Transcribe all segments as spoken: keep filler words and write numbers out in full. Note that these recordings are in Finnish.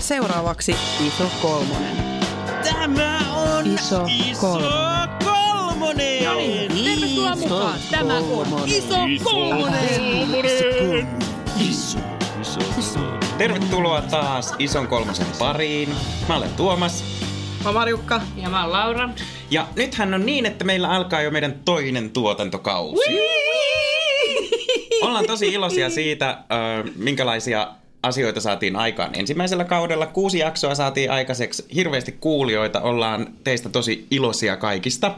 Seuraavaksi Iso Kolmonen. Tämä on Iso Kolmonen. Kolmonen. No niin, tervetuloa mukaan. Tämä on Iso Kolmonen. Iso. Iso. Iso. Tervetuloa taas Ison Kolmosen pariin. Mä olen Tuomas. Mä Marjukka. Ja mä olen Laura. Ja nythän on niin, että meillä alkaa jo meidän toinen tuotantokausi. Wee! Ollaan tosi iloisia siitä, minkälaisia asioita saatiin aikaan ensimmäisellä kaudella. Kuusi jaksoa saatiin aikaiseksi. Hirveästi kuulijoita. Ollaan teistä tosi iloisia kaikista.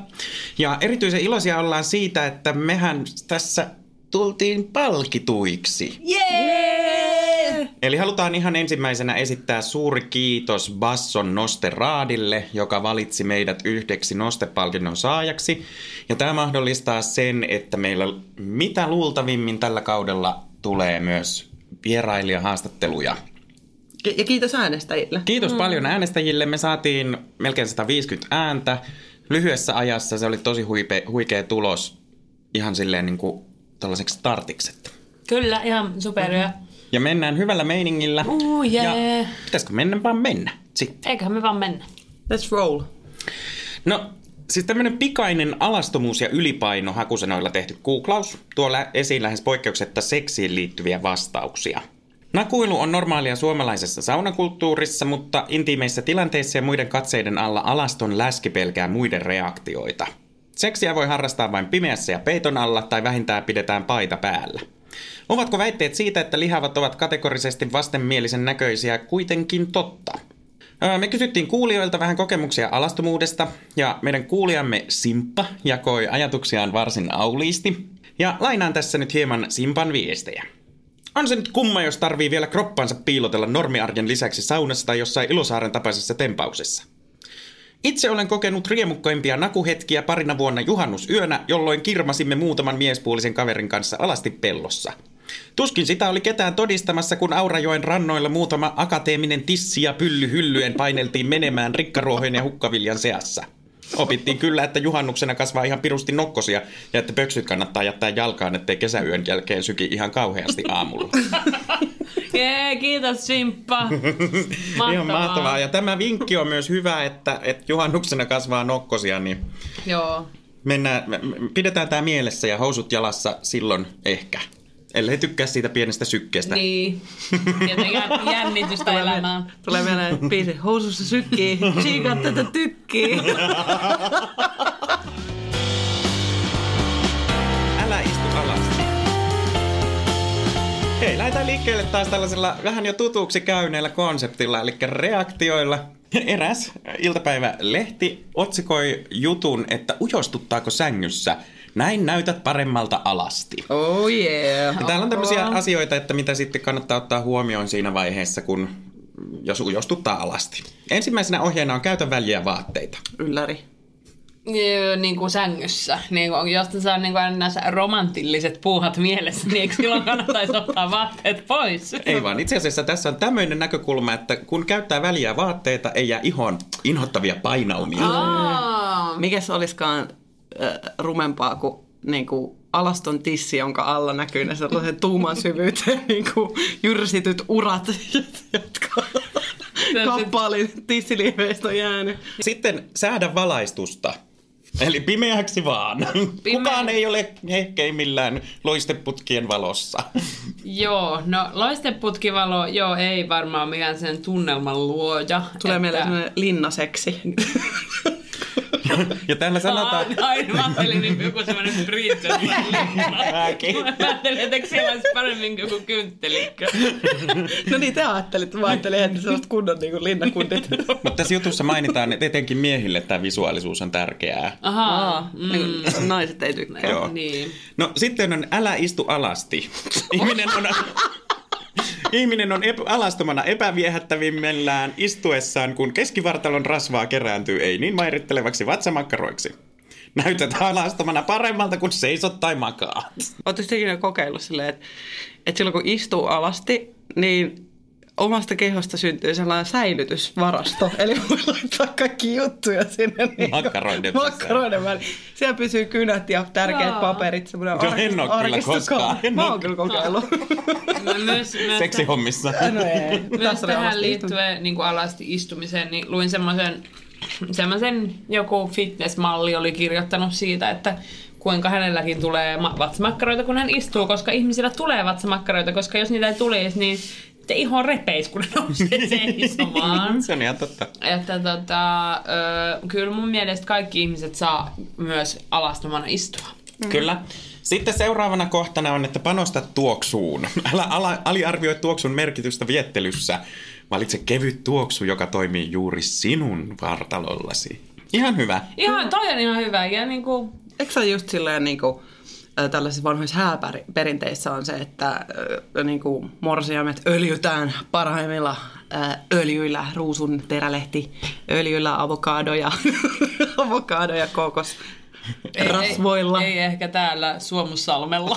Ja erityisen iloisia ollaan siitä, että mehän tässä tultiin palkituiksi. Yeah! Eli halutaan ihan ensimmäisenä esittää suuri kiitos Basson Nosteraadille, joka valitsi meidät yhdeksi nostepalkinnon saajaksi. Ja tämä mahdollistaa sen, että meillä mitä luultavimmin tällä kaudella tulee myös vierailijahaastatteluja. Ja kiitos äänestäjille. Kiitos mm. paljon äänestäjille. Me saatiin melkein sata viisikymmentä ääntä. Lyhyessä ajassa se oli tosi huipe, huikea tulos ihan silleen niin kuin tällaiseksi startiksi. Kyllä, ihan superia. Ja mennään hyvällä meiningillä. Uh, yeah. Ja pitäisikö mennä vaan mennä sitten? Eiköhän me vaan mennä. Let's roll. No, siis tämmöinen pikainen alastomuus ja ylipaino hakusanoilla tehty googlaus tuo esiin lähes poikkeuksetta seksiin liittyviä vastauksia. Nakuilu on normaalia suomalaisessa saunakulttuurissa, mutta intiimeissä tilanteissa ja muiden katseiden alla alaston läski pelkää muiden reaktioita. Seksiä voi harrastaa vain pimeässä ja peiton alla tai vähintään pidetään paita päällä. Ovatko väitteet siitä, että lihavat ovat kategorisesti vastenmielisen näköisiä kuitenkin totta? Me kysyttiin kuulijoilta vähän kokemuksia alastomuudesta ja meidän kuulijamme Simppa jakoi ajatuksiaan varsin auliisti. Ja lainaan tässä nyt hieman Simpan viestejä. On se nyt kumma, jos tarvii vielä kroppansa piilotella normiarjen lisäksi saunassa tai jossain Ilosaaren tapaisessa tempauksessa. Itse olen kokenut riemukkaimpia nakuhetkiä parina vuonna juhannusyönä, jolloin kirmasimme muutaman miespuolisen kaverin kanssa alasti pellossa. Tuskin sitä oli ketään todistamassa, kun Aurajoen rannoilla muutama akateeminen tissi ja pylly hyllyen paineltiin menemään rikkaruohojen ja hukkaviljan seassa. Opittiin kyllä, että juhannuksena kasvaa ihan pirusti nokkosia ja että pöksyt kannattaa jättää jalkaan, ettei kesäyön jälkeen syki ihan kauheasti aamulla. Jee, kiitos Simppa. Mahtavaa. Ihan mahtavaa. Ja tämä vinkki on myös hyvä, että, että juhannuksena kasvaa nokkosia, niin joo. Mennään, pidetään tämä mielessä ja housut jalassa silloin ehkä. Ellei tykkää siitä pienestä sykkeestä. Niin. Jotenkin jännitystä elämään. Tulee vielä biisi. Housussa sykkii. Siika tätä tykkii. Älä istu alas. Hei, lähdetään liikkeelle taas tällaisella vähän jo tutuksi käyneellä konseptilla, eli reaktioilla. Eräs iltapäivälehti otsikoi jutun, että ujostuttaako sängyssä? Näin näytät paremmalta alasti. Oh yeah. Ja täällä on tämmöisiä asioita, että mitä sitten kannattaa ottaa huomioon siinä vaiheessa, kun jos ujostuttaa alasti. Ensimmäisenä ohjeena on käytä väliä vaatteita. Ylläri. Niin kuin sängyssä. Niin kuin, jos tässä on niin kuin näissä romantilliset puuhat mielessä, niin eikö silloin kannattaisi ottaa vaatteet pois? Ei vaan. Itse asiassa tässä on tämmöinen näkökulma, että kun käyttää väliä vaatteita, ei jää ihon inhottavia painaumia. Oh. Mikäs oliskaan rumempaa kuin, niin kuin alaston tissi, jonka alla näkyy ne sellaisen tuuman syvyyteen niin kuin jyrsityt urat, jotka kappaalin tissiliiveistä on jäänyt. Sitten säädä valaistusta. Eli pimeäksi vaan. Pimeä. Kukaan ei ole hehkeimmillään loisteputkien valossa. Joo, no loisteputkivalo, joo, ei varmaan mikään sen tunnelman luoja. Tulee että meille sellainen linnaseksi. Ja täällä sanotaan... Aina mä ajattelin joku semmoinen princess. Mäkin. Mä ajattelin, että eikö siellä olisi paremmin joku kynttelikkö. No niin, te ajattelitte. Mä ajattelin, että sellaiset kunnon niin kuin linnakundit. Mutta tässä jutussa mainitaan, että etenkin miehille tämä visuaalisuus on tärkeää. Ahaa. Mm. Niin, naiset ei tykkää. Joo. Niin. No sitten on älä istu alasti. Ihminen on... Ihminen on ep- alastomana epäviehättävimmillään istuessaan, kun keskivartalon rasvaa kerääntyy ei niin mairittelevaksi vatsamakkaroiksi. Näytät alastomana paremmalta, kun seisot tai makaat. Oletko tekin kokeillut silleen, että, että silloin kun istuu alasti, niin omasta kehosta syntyy sellainen säilytysvarasto. Eli voi laittaa kaikki juttuja sinne. Niin makkaroiden makkaroiden väliin. Siellä pysyy kynät ja tärkeät Jaa. paperit. Semmoinen no, en ole kyllä koskaan. Mä oon kyllä kokeillut. No, seksihommissa. No ei. Myös tähän liittyen niin alasti istumiseen, niin luin semmoisen, semmoisen joku fitnessmalli oli kirjoittanut siitä, että kuinka hänelläkin tulee vatsamakkaroita, kun hän istuu, koska ihmisillä tulee vatsamakkaroita, koska jos niitä ei tulisi, niin se iho repeisi, kun ne nousee seisomaan. Se on ihan totta. Että tota, ö, kyllä mun mielestä kaikki ihmiset saa myös alastomana istua. Mm. Kyllä. Sitten seuraavana kohtana on, että panosta tuoksuun. Älä ala, aliarvioi tuoksun merkitystä viettelyssä. Valitse kevyt tuoksu, joka toimii juuri sinun vartalollasi. Ihan hyvä. Ihan, toi on ihan hyvä. Ja niinku... Eikö se just silleen niinku... Tällaisissa vanhoissa hääperinteissä on se, että niin kuin morsiamet öljytään parhaimmilla öljyillä, ruusun terälehti, öljyillä, avokadoja, avokadoja kookos. Rasvoilla. Ei, ei, ei ehkä täällä Suomussalmella.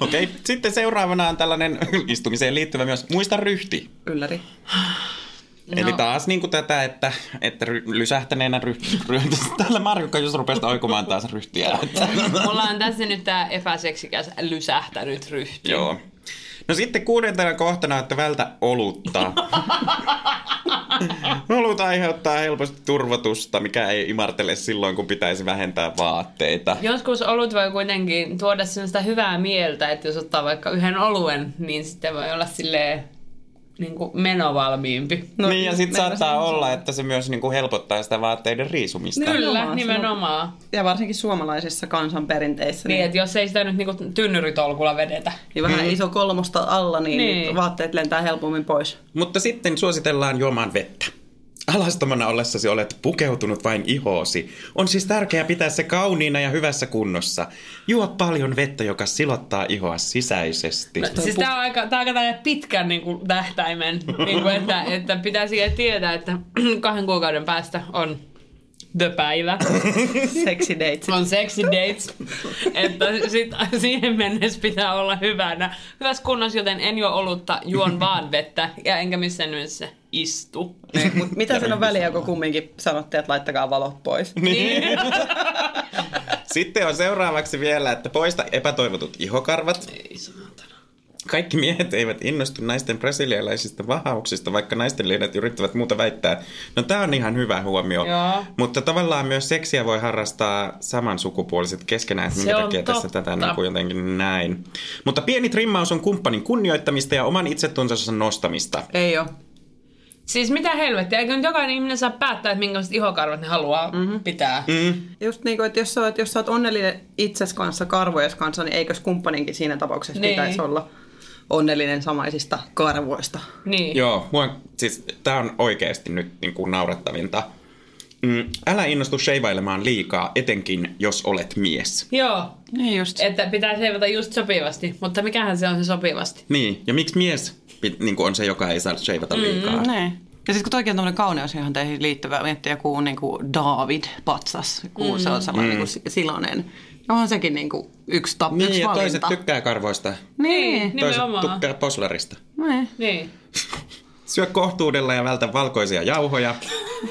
Okei, okay. Sitten seuraavana on tällainen istumiseen liittyvä myös muista ryhti. Ylläri. No. Eli taas niinku tätä, että, että lysähtäneenä ryhtiä. Ry, täällä Marjukka just rupesi oikomaan taas ryhtiä. Mulla on tässä nyt tää epäseksikäs lysähtänyt ryhti. Joo. No sitten kuudentena kohtana, että vältä olutta. Olut aiheuttaa helposti turvotusta, mikä ei imartele silloin, kun pitäisi vähentää vaatteita. Joskus olut voi kuitenkin tuoda sellaista hyvää mieltä, että jos ottaa vaikka yhden oluen, niin sitten voi olla silleen... Niinku menovalmiimpi. No, niin ja sitten saattaa olla, että se myös niinku helpottaa sitä vaatteiden riisumista. Kyllä, nimenomaan. Ja varsinkin suomalaisissa kansanperinteissä. Niin, niin että jos ei sitä nyt niinku tynnyritolkulla vedetä. Niin vähän mm. iso kolmosta alla, niin, niin vaatteet lentää helpommin pois. Mutta sitten suositellaan juomaan vettä. Alastomana ollessasi olet pukeutunut vain ihoosi. On siis tärkeää pitää se kauniina ja hyvässä kunnossa. Juo paljon vettä, joka silottaa ihoa sisäisesti. No, siis tämä on aika, tää on aika pitkän niin kuin, tähtäimen, niin kuin, että, että pitäisi tietää, että kahden kuukauden päästä on the päivä. Sexy dates. On sexy dates. Että sit, siihen mennessä pitää olla hyvänä. Hyvässä kunnossa, joten en juo olutta, juon vaan vettä ja enkä missään nimessä istu. Ei, mut mitä sen on väliä, kun kumminkin sanotte, että laittakaa valot pois? Niin. Sitten on seuraavaksi vielä, että poista epätoivotut ihokarvat. Ei saatana. Kaikki miehet eivät innostu naisten brasilialaisista vahauksista, vaikka naisten lehdet yrittävät muuta väittää. No tää on ihan hyvä huomio. Joo. Mutta tavallaan myös seksiä voi harrastaa samansukupuoliset keskenään. Se minkä on takia totta. Tässä tätä niin kuin jotenkin näin. Mutta pieni trimmaus on kumppanin kunnioittamista ja oman itsetuntonsa nostamista. Ei oo. Siis mitä helvettiä, eikö nyt jokainen ihminen saa päättää, että minkälaiset ihokarvat ne haluaa mm-hmm. pitää? Mm-hmm. Just niin kuin, että jos sä oot, jos sä oot onnellinen itsesi kanssa, karvojes kanssa, niin eikös kumppaninkin siinä tapauksessa niin pitäisi olla onnellinen samaisista karvoista? Niin. Joo, mua, siis tää on oikeesti nyt niin kuin naurettavinta. Mm, älä innostu sheivailemaan liikaa, etenkin jos olet mies. Joo, niin just. Että pitää sheivata just sopivasti, mutta mikähän se on se sopivasti? Niin, ja miksi mies? Niin kuin on se, joka ei saa sheivata liikaa. Mm, ne. Ja sitten kun toikin on tämmöinen kauneus, johon teihin liittyvä, miettii joku niin kuin David patsas, kun mm. se on sellainen mm. niin siloinen. Onhan sekin niin kuin yksi tap, niin, yksi valinta. Niin, ja toiset tykkää karvoista. Niin, toiset tykkää poslarista. Niin. niin. Syö kohtuudella ja vältä valkoisia jauhoja.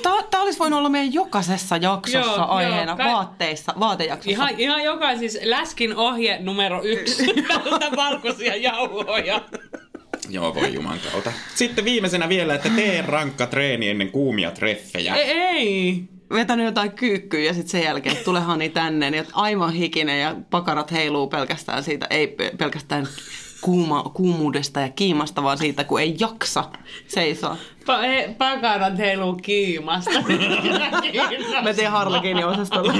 Tää, tää olisi voinut olla meidän jokaisessa jaksossa joo, aiheena, joo, vaatteissa, vaatejaksossa. Ihan, ihan joka siis läskin ohje numero yksi, vältä valkoisia jauhoja. Joo, voi juman kautta. Sitten viimeisenä vielä, että tee rankka treeni ennen kuumia treffejä. Ei, ei. Vetänyt jotain kyykkyä ja sitten sen jälkeen, että tule Hani tänne, niin aivan hikinen ja pakarat heiluu pelkästään siitä, ei pelkästään kuuma, kuumuudesta ja kiimasta, vaan siitä, kun ei jaksa seisoa. Pa- he, pakarat heiluu kiimasta. Me tein Harlekiinin osastolla.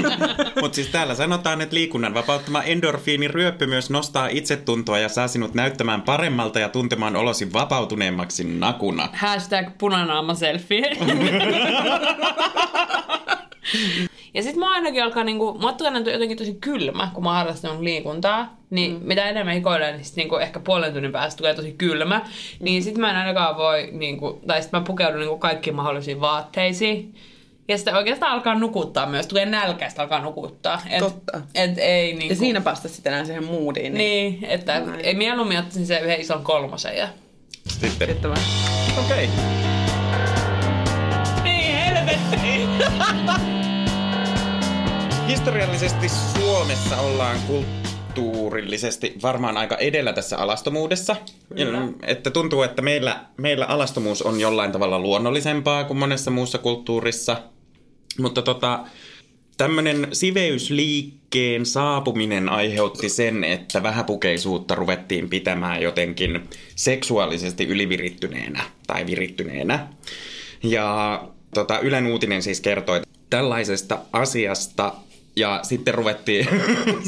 Mutta siis täällä sanotaan, että liikunnan vapauttama endorfiinin ryöppy myös nostaa itsetuntoa ja saa sinut näyttämään paremmalta ja tuntemaan olosi vapautuneemmaksi nakuna. Hashtag punanaama selfie. Ja sit mä ainakin alkaa niinku, mä oon jotenkin tosi kylmä, kun mä harrastan liikuntaa, niin mm. mitä enemmän hikoilen, niin sit niinku ehkä puolen tunnin päästä tulee tosi kylmä, niin sit mä en ainakaan voi niinku, tai sit mä pukeudun niinku kaikkiin mahdollisiin vaatteisiin. Ja sitten oikeastaan alkaa nukuttaa myös, tulee nälkäistä alkaa nukuttaa. Et, totta. Et ei niinku... Ja siinä päästä sitten enää siihen moodiin. Niin, niin että ei mieluummin ottaisin sen yhden ison kolmosen ja sitten. Sitten vaan. Okei. Okay. Ei helvetti! Historiallisesti Suomessa ollaan kulttuurillisesti varmaan aika edellä tässä alastomuudessa. Kyllä. Että tuntuu, että meillä, meillä alastomuus on jollain tavalla luonnollisempaa kuin monessa muussa kulttuurissa. Mutta tota... Tämmöinen siveysliikkeen saapuminen aiheutti sen, että vähäpukeisuutta ruvettiin pitämään jotenkin seksuaalisesti ylivirittyneenä tai virittyneenä. Ja tota, Ylen uutinen siis kertoi tällaisesta asiasta ja sitten ruvettiin,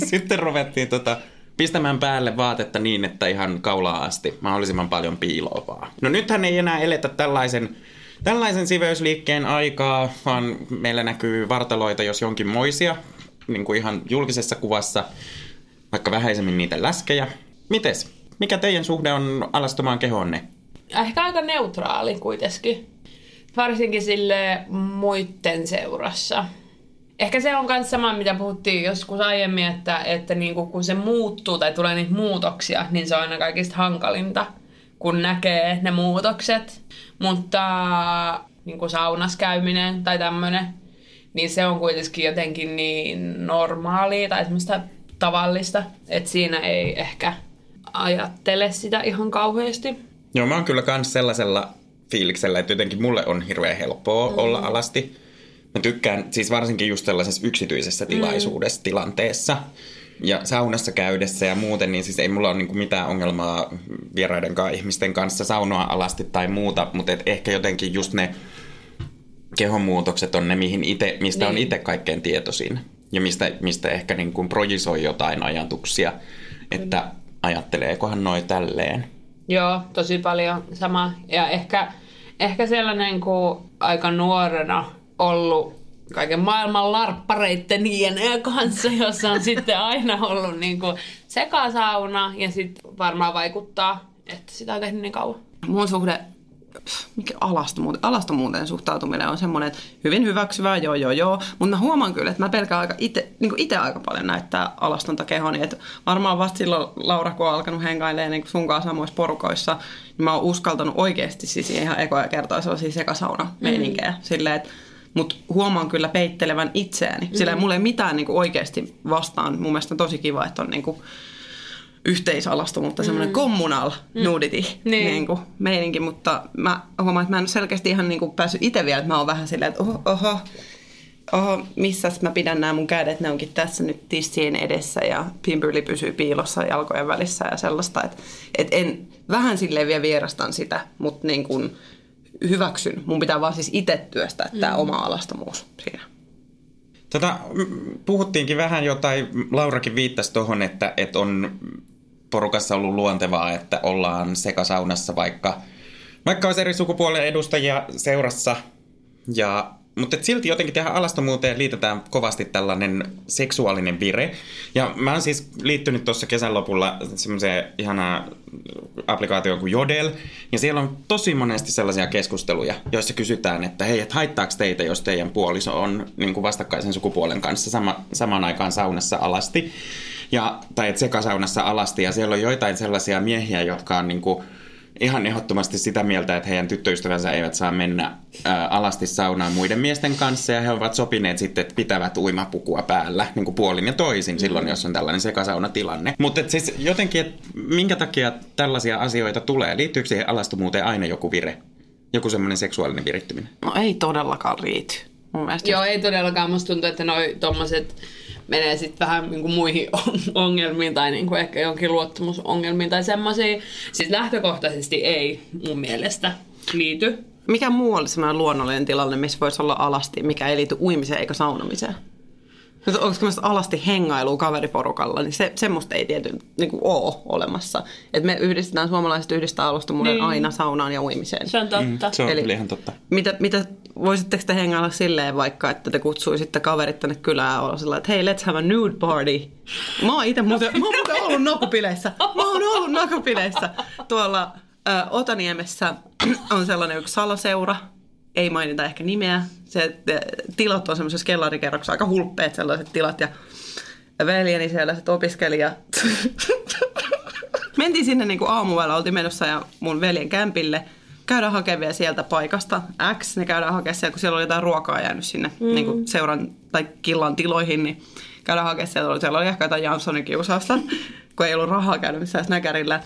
sitten ruvettiin tota, pistämään päälle vaatetta niin, että ihan kaulaa asti mahdollisimman paljon piilovaa. No nythän ei enää eletä tällaisen... Tällaisen siveysliikkeen aikaa, vaan meillä näkyy vartaloita, jos jonkinmoisia, niin kuin ihan julkisessa kuvassa, vaikka vähäisemmin niitä läskejä. Mites? Mikä teidän suhde on alastomaan kehoonne? Ehkä aika neutraali kuitenkin, varsinkin sille muitten seurassa. Ehkä se on myös sama, mitä puhuttiin joskus aiemmin, että, että niinku, kun se muuttuu tai tulee niitä muutoksia, niin se on aina kaikista hankalinta, kun näkee ne muutokset. Mutta niin kuin saunas käyminen tai tämmöinen, niin se on kuitenkin jotenkin niin normaalia tai semmoista tavallista, että siinä ei ehkä ajattele sitä ihan kauheasti. Joo, mä oon kyllä kans sellaisella fiiliksellä, että jotenkin mulle on hirveän helppoa mm. olla alasti. Mä tykkään siis varsinkin just sellaisessa yksityisessä tilaisuudessa, mm. tilanteessa. Ja saunassa käydessä ja muuten, niin siis ei mulla ole niinku mitään ongelmaa vieraidenkaan ihmisten kanssa saunoa alasti tai muuta, mutta et ehkä jotenkin just ne kehonmuutokset on ne, mihin ite, mistä niin. on itse kaikkein tietoisin ja mistä, mistä ehkä niinku projisoi jotain ajatuksia, että mm. ajatteleekohan noi tälleen. Joo, tosi paljon sama ja ehkä, ehkä sellainen kuin aika nuorena ollut kaiken maailman larppareitten I N E kanssa, jossa on sitten aina ollut niin kuin sekasauna ja sitten varmaan vaikuttaa, että sitä on tehnyt niin kauan. Mun suhde mikä alastomuuteen, alastomuuteen suhtautuminen on semmoinen, että hyvin hyväksyvää, joo joo joo, mutta mä huomaan kyllä, että mä pelkään aika itse niin aika paljon näyttää alastonta kehoni, että varmaan vasta silloin Laura, kun on alkanut henkailemaan niin sunkaan samoissa porukoissa, niin mä oon uskaltanut oikeasti siis ihan ekoja kertoa sellaisia sekasauna-meininkejä mm. silleen, että mutta huomaan kyllä peittelevän itseäni. Sillä mm. mulla ei mitään niinku oikeasti vastaan. Mun mielestä on tosi kiva, että on niinku yhteisalastomuutta, mutta mm. semmoinen communal mm. nudity mm. niinku meininki. Mutta mä huomaan, että mä en ole selkeästi ihan niinku päässyt itse vielä. Mä oon vähän silleen, että oho, oho, oho missäs mä pidän nämä mun kädet. Ne onkin tässä nyt tissien edessä ja pimpyli pysyy piilossa jalkojen välissä ja sellaista. Että et en vähän silleen vielä vierastan sitä, mutta niin kuin... hyväksyn. Mun pitää vaan siis itse työstää mm. tämä oma alastomuus siinä. Tätä puhuttiinkin vähän jo, tai Laurakin viittasi tuohon, että, että on porukassa ollut luontevaa, että ollaan sekasaunassa, vaikka, vaikka olisi eri sukupuolen edustajia seurassa. Ja, mutta silti jotenkin tähän alastomuuteen liitetään kovasti tällainen seksuaalinen vire. Ja mä oon siis liittynyt tuossa kesän lopulla semmoiseen ihanaan applikaatioon kuin Jodel, ja siellä on tosi monesti sellaisia keskusteluja, joissa kysytään, että hei, että haittaako teitä, jos teidän puoliso on niin kuin vastakkaisen sukupuolen kanssa sama, samaan aikaan saunassa alasti, ja, tai että sekasaunassa alasti, ja siellä on joitain sellaisia miehiä, jotka on niin kuin ihan ehdottomasti sitä mieltä, että heidän tyttöystävänsä eivät saa mennä ää, alasti saunaan muiden miesten kanssa, ja he ovat sopineet sitten, että pitävät uimapukua päällä niin kuin puolin ja toisin silloin, jos on tällainen sekasaunatilanne. Mutta siis jotenkin, että minkä takia tällaisia asioita tulee? Liittyykö siihen alastomuuteen aina joku vire? Joku semmoinen seksuaalinen virittyminen? No ei todellakaan riity. Joo, ei todellakaan. Musta tuntuu, että noi tommoset menee sitten vähän niinku muihin ongelmiin tai niinku ehkä jonkin luottamusongelmiin tai semmoisiin. Siis lähtökohtaisesti ei mun mielestä liity. Mikä muu oli semmoinen luonnollinen tilanne, missä voisi olla alasti, mikä ei liity uimiseen eikä saunomiseen? Nyt onko semmoista alasti hengailua kaveriporukalla, niin se, semmoista ei tietysti niinku ole olemassa. Et me yhdistetään, suomalaiset yhdistää alastomuuden niin. aina saunaan ja uimiseen. Se on totta. Mm, se on Eli ihan totta. Mitä, mitä voisitteko te hengailla silleen vaikka, että te kutsuisitte kaverit tänne kylään ja olla sillä, että hei, let's have a nude party. Mä oon itse muuten, mä oon muuten ollut nakupileissä. Mä oon ollut nakupileissä. Tuolla ö, Otaniemessä on sellainen yksi salaseura. Ei mainita ehkä nimeä. Se, tilat on semmoisessa kellarikerroksessa, aika hulppeet sellaiset tilat. Ja veljeni siellä opiskelija Mentiin sinne niin kuin aamuvällä, oltiin menossa ja mun veljen kämpille. Käydään hakemaan sieltä paikasta X, ne käydään hakemaan siellä, kun siellä oli jotain ruokaa jäänyt sinne mm. niin kuin seuran tai killan tiloihin, niin käydään hakemaan sieltä. Siellä oli ehkä jotain Janssonin kiusausta, kun ei ollut rahaa käynyt missään snäkärillä.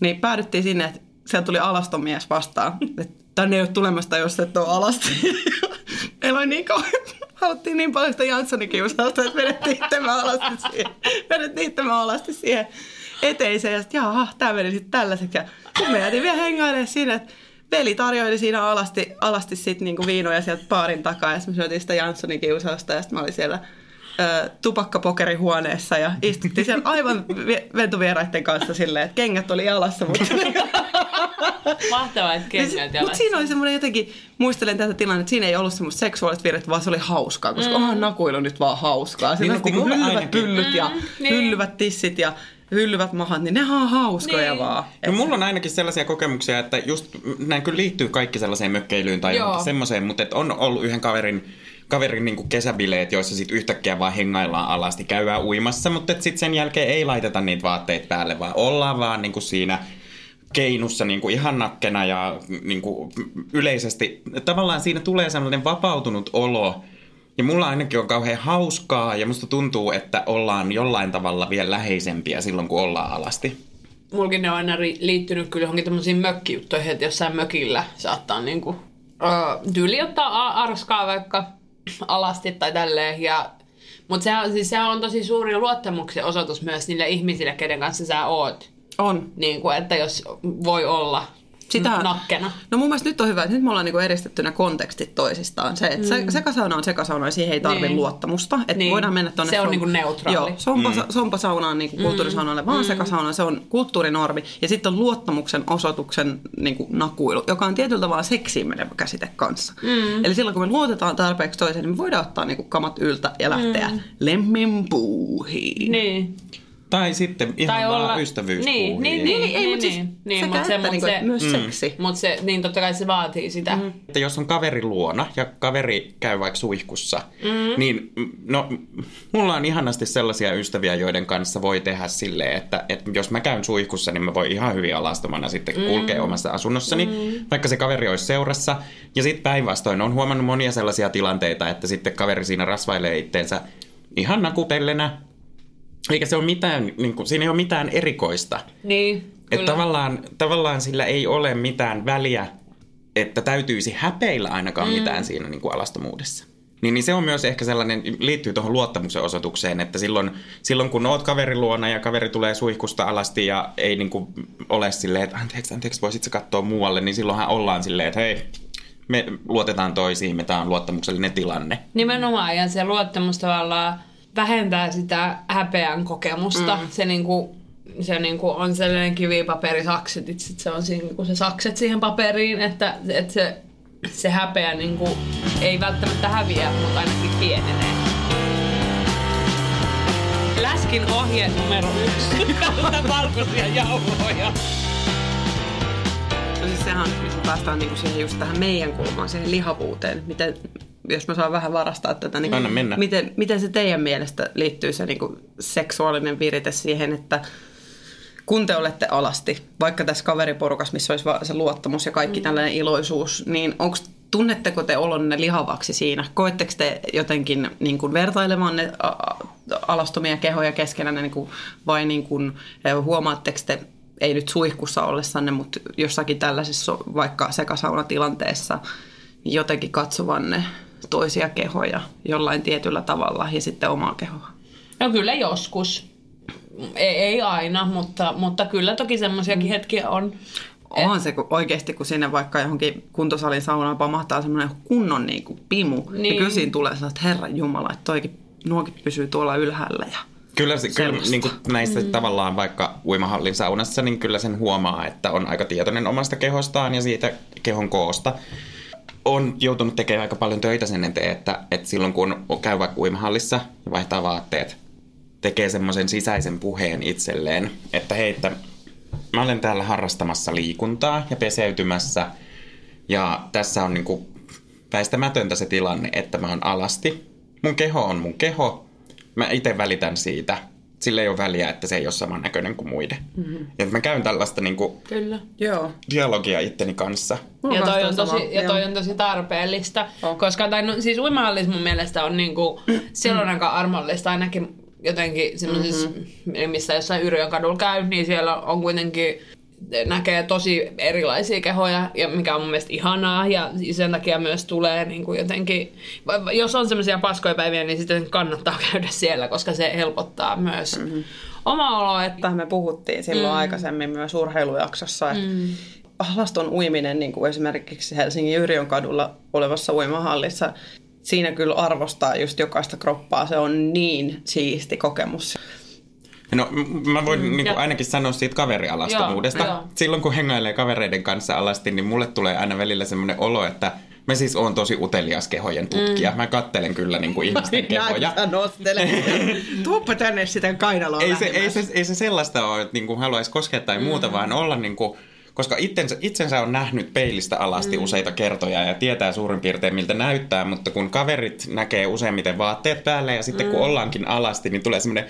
Niin päädyttiin sinne, että sieltä tuli alaston mies vastaan. Että tänne ei ole tulemasta, jos et ole alasti. Meillä oli niin kauhean. Haluttiin niin paljon sitä Janssonin kiusausta, että vedettiin tämä alasti siihen. Vedettiin tämä alasti siihen eteiseen. Ja sitten jaha, tämä meni sitten tällaiseksi. Ja kun me jätin vielä hengailemaan siinä, että veli tarjoili siinä alasti, alasti sit niinku viinoja sieltä baarin takaa. Ja sitten me syötiin sitä Janssonin kiusausta. Ja sitten mä olin siellä ö, tupakkapokerihuoneessa. Ja istuttiin siellä aivan ventuvieraiden kanssa silleen, että kengät oli jalassa. Mutta mahtavaa, että kengät jalassa. Mutta siinä oli semmoinen jotenkin, muistelen tätä tilannetta, siinä ei ollut semmoista seksuaalista virrettä, vaan se oli hauskaa. Koska mm. onhan nakuilu nyt vaan hauskaa. Siinä niin, on niin hyllyvät pyllyt ja mm, niin. hyllyvät tissit ja hyllyvät mahat, niin nehän on hauskoja niin. vaan. No mulla on ainakin sellaisia kokemuksia, että just näin kyllä liittyy kaikki sellaiseen mökkeilyyn tai johonkin semmoiseen, mutta et on ollut yhden kaverin, kaverin niinku kesäbileet, joissa sit yhtäkkiä vaan hengaillaan alasti, käydään uimassa, mutta sitten sen jälkeen ei laiteta niitä vaatteita päälle, vaan ollaan vaan niinku siinä keinussa niinku ihan nakkena ja niinku yleisesti. Tavallaan siinä tulee sellainen vapautunut olo. Ja mulla ainakin on kauhean hauskaa ja musta tuntuu, että ollaan jollain tavalla vielä läheisempiä silloin, kun ollaan alasti. Mulkin ne on aina liittynyt kyllä johonkin tämmöisiin mökkijuttoihin, että jossain mökillä saattaa niinku, ö, tyyli ottaa arskaa vaikka alasti tai tälleen. Ja, mutta sehän, siis sehän on tosi suuri luottamuksen osoitus myös niille ihmisille, keiden kanssa sä oot. On. Niinku, että jos voi olla. Sitä, no mun mielestä nyt on hyvä, että nyt me ollaan niinku eristetty nämä kontekstit toisistaan. Se, että mm. sekasauna on sekasauna ja siihen ei tarvitse niin. luottamusta. Että niin. voidaan mennä tonne. Se on som... niinku neutraali. Joo, sompa, mm. sompasauna on niinku kulttuurisaunalle, mm. vaan mm. sekasauna se on kulttuurinormi. Ja sitten on luottamuksen osoituksen niinku nakuilu, joka on tietyllä tavalla seksiin menevä käsite kanssa. Mm. Eli silloin kun me luotetaan tarpeeksi toiseen, niin me voidaan ottaa niinku kamat yltä ja lähteä mm. lemminpuuhiin. Niin. Tai sitten ihan tai olla, vaan ystävyyspuuhiin. Niin, niin, niin, ei, mutta siis niin, sekä se, että niinku, se, myös mm. seksi. Mutta se, niin totta kai se vaatii sitä. Mm. Että jos on kaveri luona ja kaveri käy vaikka suihkussa, mm. niin no, mulla on ihanasti sellaisia ystäviä, joiden kanssa voi tehdä silleen, että, että jos mä käyn suihkussa, niin mä voin ihan hyvin alastomana sitten mm. kulkea omassa asunnossani, mm. vaikka se kaveri olisi seurassa. Ja sitten päinvastoin on huomannut monia sellaisia tilanteita, että sitten kaveri siinä rasvailee itteensä ihan nakupellenä. Eikä se ole mitään, niin kuin, siinä ei ole mitään erikoista. Niin, että tavallaan, tavallaan sillä ei ole mitään väliä, että täytyisi häpeillä ainakaan mm. mitään siinä niin kuin alastomuudessa. Niin, niin se on myös ehkä sellainen, liittyy tuohon luottamuksen osoitukseen, että silloin, silloin kun oot kaverin luona ja kaveri tulee suihkusta alasti ja ei niin kuin ole silleen, että anteeksi, anteeksi, voisitko katsoa muualle, niin silloinhan ollaan silleen, että hei, me luotetaan toisiimme, tämä on luottamuksellinen tilanne. Nimenomaan, ja se luottamus tavallaan vähentää sitä häpeän kokemusta. Mm. Se, niinku, se niinku on sellainen kivipaperisakset. Itse se on siinä, niinku se sakset siihen paperiin, että et se, se häpeä niinku, ei välttämättä häviä, mutta ainakin pienenee. Läskin ohje numero yksi. Kautta valkoisia jauhoja. No siis sehän, nyt me päästään niinku siihen just tähän meidän kulmaan, siihen lihavuuteen. Miten, jos mä saan vähän varastaa tätä, niin anna mennä. Miten, miten se teidän mielestä liittyy se niin kuin seksuaalinen virite siihen, että kun te olette alasti, vaikka tässä kaveriporukassa, missä olisi se luottamus ja kaikki mm. tällainen iloisuus, niin onko, tunnetteko te olonne lihavaksi siinä? Koetteko te jotenkin niin kuin vertailemaan ne alastomia kehoja keskenään niin kuin, vai niin kuin, huomaatteko te, ei nyt suihkussa ollessanne, mutta jossakin tällaisessa vaikka sekasaunatilanteessa jotenkin katsovanne toisia kehoja jollain tietyllä tavalla ja sitten omaa kehoa? No kyllä joskus. Ei, ei aina, mutta, mutta kyllä toki semmoisiakin hetkiä on. Onhan se kun oikeasti, kun sinne vaikka johonkin kuntosalin saunaan pamahtaa semmoinen kunnon niin kuin pimu. Niin. Ja kyllä siinä tulee sellainen, että Herran Jumala, että toikin, nuokin pysyy tuolla ylhäällä. Ja kyllä, se, kyllä niin kuin näissä mm. tavallaan vaikka uimahallin saunassa, niin kyllä sen huomaa, että on aika tietoinen omasta kehostaan ja siitä kehon koosta. On joutunut tekemään aika paljon töitä sen eteen, että, että silloin kun käy vaikka uimahallissa ja vaihtaa vaatteet, tekee semmoisen sisäisen puheen itselleen, että hei, että mä olen täällä harrastamassa liikuntaa ja peseytymässä ja tässä on niin kuin väistämätöntä se tilanne, että mä oon alasti. Mun keho on mun keho, mä itse välitän siitä. sillä ei ole väliä, että se ei ole samannäköinen kuin muiden. Mm-hmm. Ja mä käyn tällaista niin kuin, kyllä. dialogia itteni kanssa. Ja toi on tosi, ja toi on tosi tarpeellista, oh. koska tai no, siis uimahallis mun mielestä on niin kuin, silloin aika armollista ainakin jotenkin semmoisissa, mm-hmm. missä jossain Yrjön kadulla käy, niin siellä on kuitenkin näkee tosi erilaisia kehoja, ja mikä on mun mielestä ihanaa, ja sen takia myös tulee niin kuin jotenkin, jos on semmoisia paskoja päiviä, niin sitten kannattaa käydä siellä, koska se helpottaa myös mm-hmm. omaa oloa. Että... Me puhuttiin silloin mm-hmm. aikaisemmin myös urheilujaksossa, että mm-hmm. alaston uiminen niin kuin esimerkiksi Helsingin Yrjön kadulla olevassa uimahallissa, siinä kyllä arvostaa just jokaista kroppaa, se on niin siisti kokemus. No mä voin mm, niinku ainakin sanoa siitä kaverialastomuudesta. Joo, silloin kun hengailee kavereiden kanssa alasti, niin mulle tulee aina välillä semmoinen olo, että mä siis oon tosi utelias kehojen tutkija. Mm. Mä kattelen kyllä niinku ihmisten kehoja. Näin nostele. Tuoppa tänne sitä kainaloa ei se, ei, se, ei se sellaista ole, että niinku haluaisi koskea tai muuta, mm. vaan olla niinku... Koska itsensä, itsensä on nähnyt peilistä alasti mm. useita kertoja ja tietää suurin piirtein miltä näyttää, mutta kun kaverit näkee useimmiten vaatteet päälle ja sitten mm. kun ollaankin alasti, niin tulee semmoinen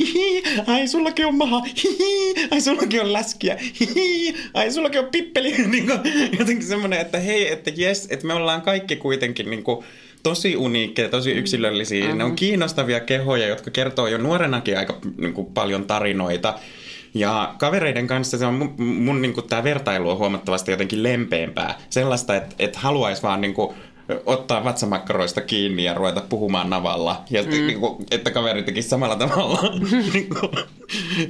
hihi, ai sullakin on maha, hihi, ai sullakin on läskiä, hihi, ai sullakin on pippeli. Jotenkin semmoinen, että hei, että jes, että me ollaan kaikki kuitenkin niin kuin tosi uniikkeja, tosi yksilöllisiä. Mm. Ne on kiinnostavia kehoja, jotka kertoo jo nuorenakin aika niin kuin paljon tarinoita. Ja kavereiden kanssa se on mun, mun niin kuin, tää vertailu on huomattavasti jotenkin lempeämpää. Sellaista, että et haluaisi vaan niin kuin, ottaa vatsamakkaroista kiinni ja ruveta puhumaan navalla. Ja mm. niin kuin, että kaveri tekisi samalla tavalla.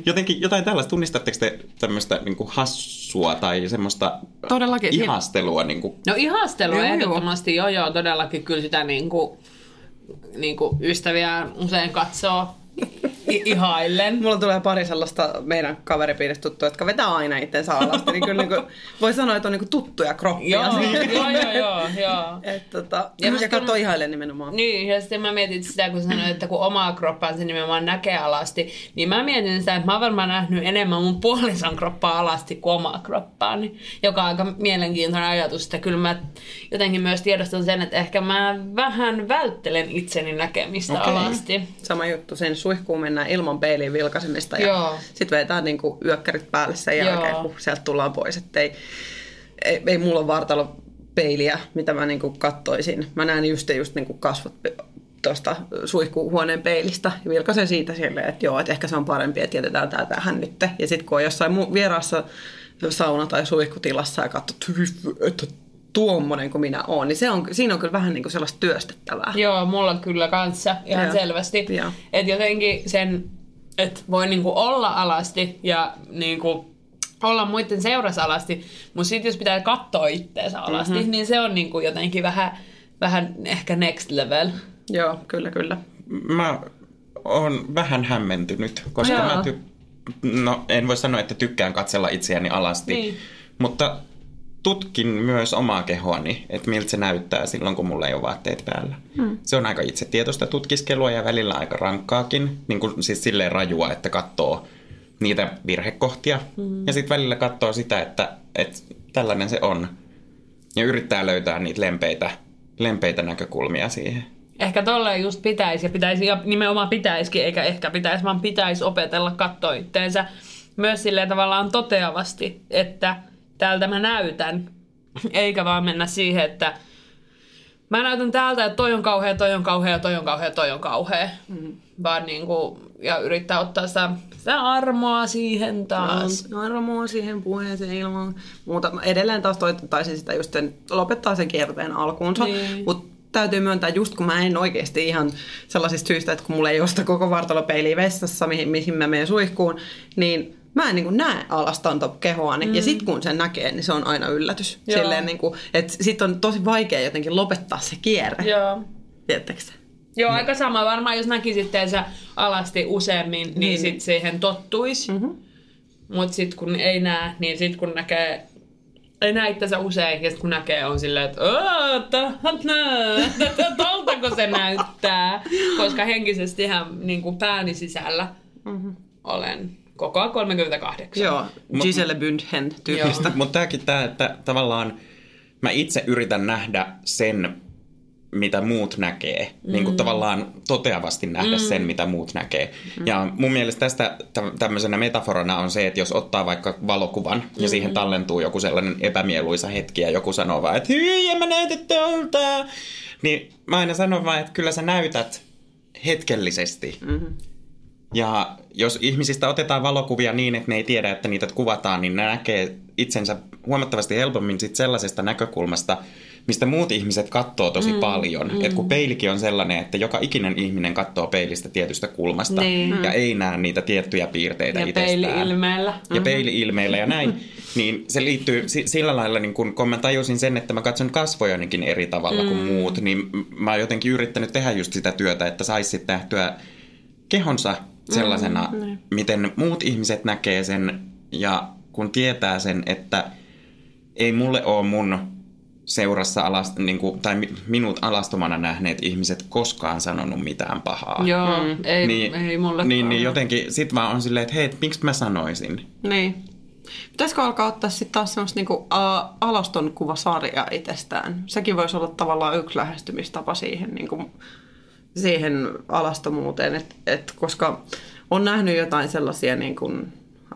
Jotenkin jotain tällaista. Tunnistatteko te tämmöistä niin kuin hassua tai semmoista todellakin. Ihastelua? Niin kuin? No ihastelua joo, ehdottomasti joo. joo joo. Todellakin kyllä sitä niin kuin, niin kuin ystäviä usein katsoo. I- ihailen. Mulla tulee pari sellaista meidän kaveripiiristä tuttuja, jotka vetää aina itsensä alasti. Niin kyllä niin kuin, voi sanoa, että on niin kuin tuttuja kroppia. Joo, joo, joo, joo, joo. Et, tota, ja ja katsoo ihailen nimenomaan. Niin, ja sitten mä mietin sitä, kun sanoin, että kun omaa kroppaansa nimenomaan näkee alasti, niin mä mietin sitä, että mä oon varmaan nähnyt enemmän mun puolison kroppaa alasti kuin omaa kroppaani, joka on aika mielenkiintoinen ajatus, että kyllä mä jotenkin myös tiedostan sen, että ehkä mä vähän välttelen itseni näkemistä okay. alasti. Sama juttu, sen suihkuun mennään ilman peiliin vilkaisemista ja sitten vetään niinku yökkärit päälle sen jälkeen, kun sieltä tullaan pois. Et ei, ei, ei mulla ole vartalopeiliä, mitä mä niinku kattoisin. Mä näen just, just niinku kasvot tuosta suihkuhuoneen peilistä ja vilkaisen siitä silleen, että joo, et ehkä se on parempi, että jätetään tää tähän nyt. Ja sitten kun on jossain mu- vierassa sauna- tai suihkutilassa ja katsot, että tuommoinen kuin minä olen, niin se on, siinä on kyllä vähän niin kuin sellaista työstettävää. Joo, mulla kyllä kanssa ihan ja, selvästi. Että jotenkin sen, että voi niin kuin olla alasti ja niin kuin olla muiden seurassa alasti, mutta sitten jos pitää katsoa itteensä alasti, mm-hmm. niin se on niin kuin jotenkin vähän, vähän ehkä next level. Joo, kyllä, kyllä. Mä oon vähän hämmentynyt, koska Joo. mä ty- no, en voi sanoa, että tykkään katsella itseäni alasti, niin. mutta... Tutkin myös omaa kehoani, että miltä se näyttää silloin, kun mulla ei ole vaatteet päällä. Mm. Se on aika itsetietoista tutkiskelua ja välillä aika rankkaakin. Niin kuin siis silleen rajua, että katsoo niitä virhekohtia. Mm. Ja sitten välillä katsoo sitä, että, että tällainen se on. Ja yrittää löytää niitä lempeitä, lempeitä näkökulmia siihen. Ehkä tolleen just pitäisi ja, pitäisi, ja nimenomaan pitäisikin, eikä ehkä pitäisi, vaan pitäisi opetella katsoa itteensä myös silleen tavallaan toteavasti, että... Täältä mä näytän, eikä vaan mennä siihen, että mä näytän täältä, että toi on kauhea, toi on kauhea, toi on kauhea, toi on kauhea. Mm. Vaan niinku, ja yrittää ottaa sitä, sitä armoa siihen taas. No, armoa siihen puheeseen ilman muuta. Edelleen taas toisin sitä just sen, lopettaa sen kierteen alkuunsa. Niin. Mut täytyy myöntää just, kun mä en oikeasti ihan sellaisista syistä, että kun mulla ei ole sitä koko vartalopeiliä vessassa, mihin, mihin mä menen suihkuun, niin... Mä en niin näe alastanta kehoani, mm. ja sit kun sen näkee, niin se on aina yllätys. Niin kuin, et sit on tosi vaikea jotenkin lopettaa se kierre. Joo. Tiedättekö se? Joo, no. aika sama. Varmaan jos näkisitteensä alasti useammin, niin, niin sit siihen tottuisi. Mm-hmm. Mut sit kun ei näe, niin sit kun näkee... Ei näe itseänsä usein, ja sit kun näkee, on silleen, että toltako se näyttää? Koska henkisesti ihan niin pääni sisällä mm-hmm. olen... Koko kolmekymmentäkahdeksan. Joo, Giselle Bündchen tyyppistä. Mutta tämäkin tämä, että tavallaan mä itse yritän nähdä sen mitä muut näkee. Mm. Niin kuin tavallaan toteavasti nähdä mm. sen, mitä muut näkee. Mm. Ja mun mielestä tästä tämmöisenä metaforana on se, että jos ottaa vaikka valokuvan mm. ja siihen tallentuu joku sellainen epämieluisa hetki ja joku sanoo vaan, että hyi, en mä näytä tolta. Niin mä aina sanon vaan, että kyllä sä näytät hetkellisesti. Mm-hmm. Ja jos ihmisistä otetaan valokuvia niin, että ne ei tiedä, että niitä kuvataan, niin ne näkee itsensä huomattavasti helpommin sit sellaisesta näkökulmasta, mistä muut ihmiset katsoo tosi mm, paljon. Mm. Et kun peilikin on sellainen, että joka ikinen ihminen katsoo peilistä tietystä kulmasta niin. ja ei näe niitä tiettyjä piirteitä ja itsestään. Peili-ilmeillä. Ja mm-hmm. peili-ilmeillä ja näin. Niin se liittyy sillä lailla, niin kun, kun mä tajusin sen, että mä katson kasvojanikin eri tavalla mm. kuin muut, niin mä oon jotenkin yrittänyt tehdä just sitä työtä, että saisi sitten nähtyä kehonsa sellaisena, mm, miten muut ihmiset näkee sen ja kun tietää sen, että ei mulle ole mun seurassa alast, niin kuin, tai minut alastomana nähneet ihmiset koskaan sanonut mitään pahaa. Joo, mm. ei, niin, ei mulle. Niin, niin jotenkin sit vaan on silleen, että hei, miksi mä sanoisin? Niin. Pitäisikö alkaa ottaa sitten taas semmoista niinku alaston kuvasarjaa itsestään? Sekin voisi olla tavallaan yksi lähestymistapa siihen, niinku, siihen alastomuuteen, et, et koska on nähnyt jotain sellaisia niinku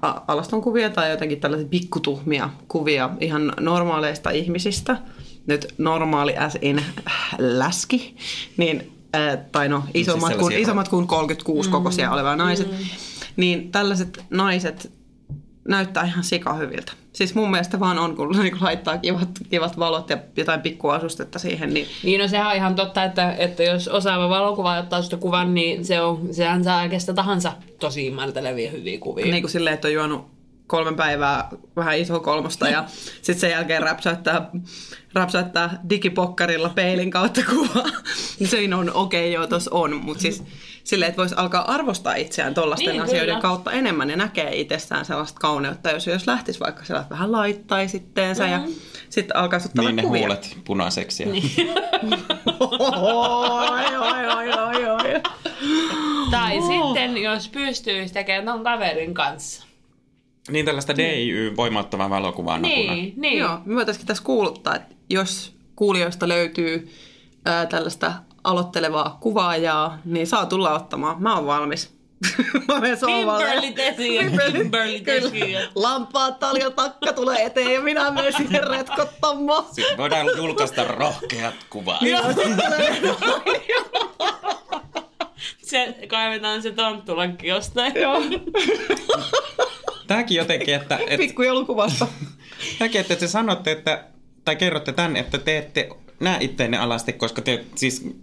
alaston kuvia tai jotenkin tällaisia pikkutuhmia kuvia ihan normaaleista ihmisistä. Nyt normaali as in läski, niin, äh, tai no isommat, siis kuin, isommat kuin kolmekymmentäkuusi mm. kokoisia olevia naiset, mm. niin tällaiset naiset näyttää ihan sikahyviltä. Siis mun mielestä vaan on, kun laittaa kivat, kivat valot ja jotain pikkuasustetta siihen. Niin, niin no sehän on ihan totta, että, että jos osaava valokuva ottaa sitä kuvan, niin se on, sehän saa kestä tahansa tosi imarteleviä hyviä kuvia. Niin kuin silleen, että on juonut kolmen päivää vähän iso kolmosta ja sitten sen jälkeen räpsäyttää, räpsäyttää digipokkarilla peilin kautta kuvaa. Siinä on okei, okay, joo, tuossa on, mutta siis silleen, että voisi alkaa arvostaa itseään tollaisten niin, asioiden kyllä. kautta enemmän ja näkee itsessään sellaista kauneutta, jos, jos lähtisi vaikka sellaista vähän laittaa sitteensä mm. ja sitten alkaa ottaa kuvia. Niin ne kuvia. Huulet punaiseksi. Ja... Niin. oi, oi, oi, oi, oi. Tai oh. sitten, jos pystyisi tekemään kaverin kanssa. Niin tällaista D I Y-voimauttavaa valokuvaa napuna. Niin, niin. Joo, me voitaisiin tässä kuuluttaa, että jos kuulijoista löytyy ää, tällaista aloittelevaa kuvaajaa, niin saa tulla ottamaan. Mä oon valmis. Mä menen sohvalle. Kimberly Tesiä. Kimberly Tesiä. Lampaat, talja, takka tulee eteen ja minä menen sinne retkottamaan. Sitten voidaan julkaista rohkeat kuvat. Joo, se kaivetaan se tonttulakki jostain. Joo. Tämäkin jotenkin, että... Et, pikku joulukuvasta. Tämäkin, että te sanotte, että, tai kerrotte tämän, että te ette näe itteenne alasti, koska te siis...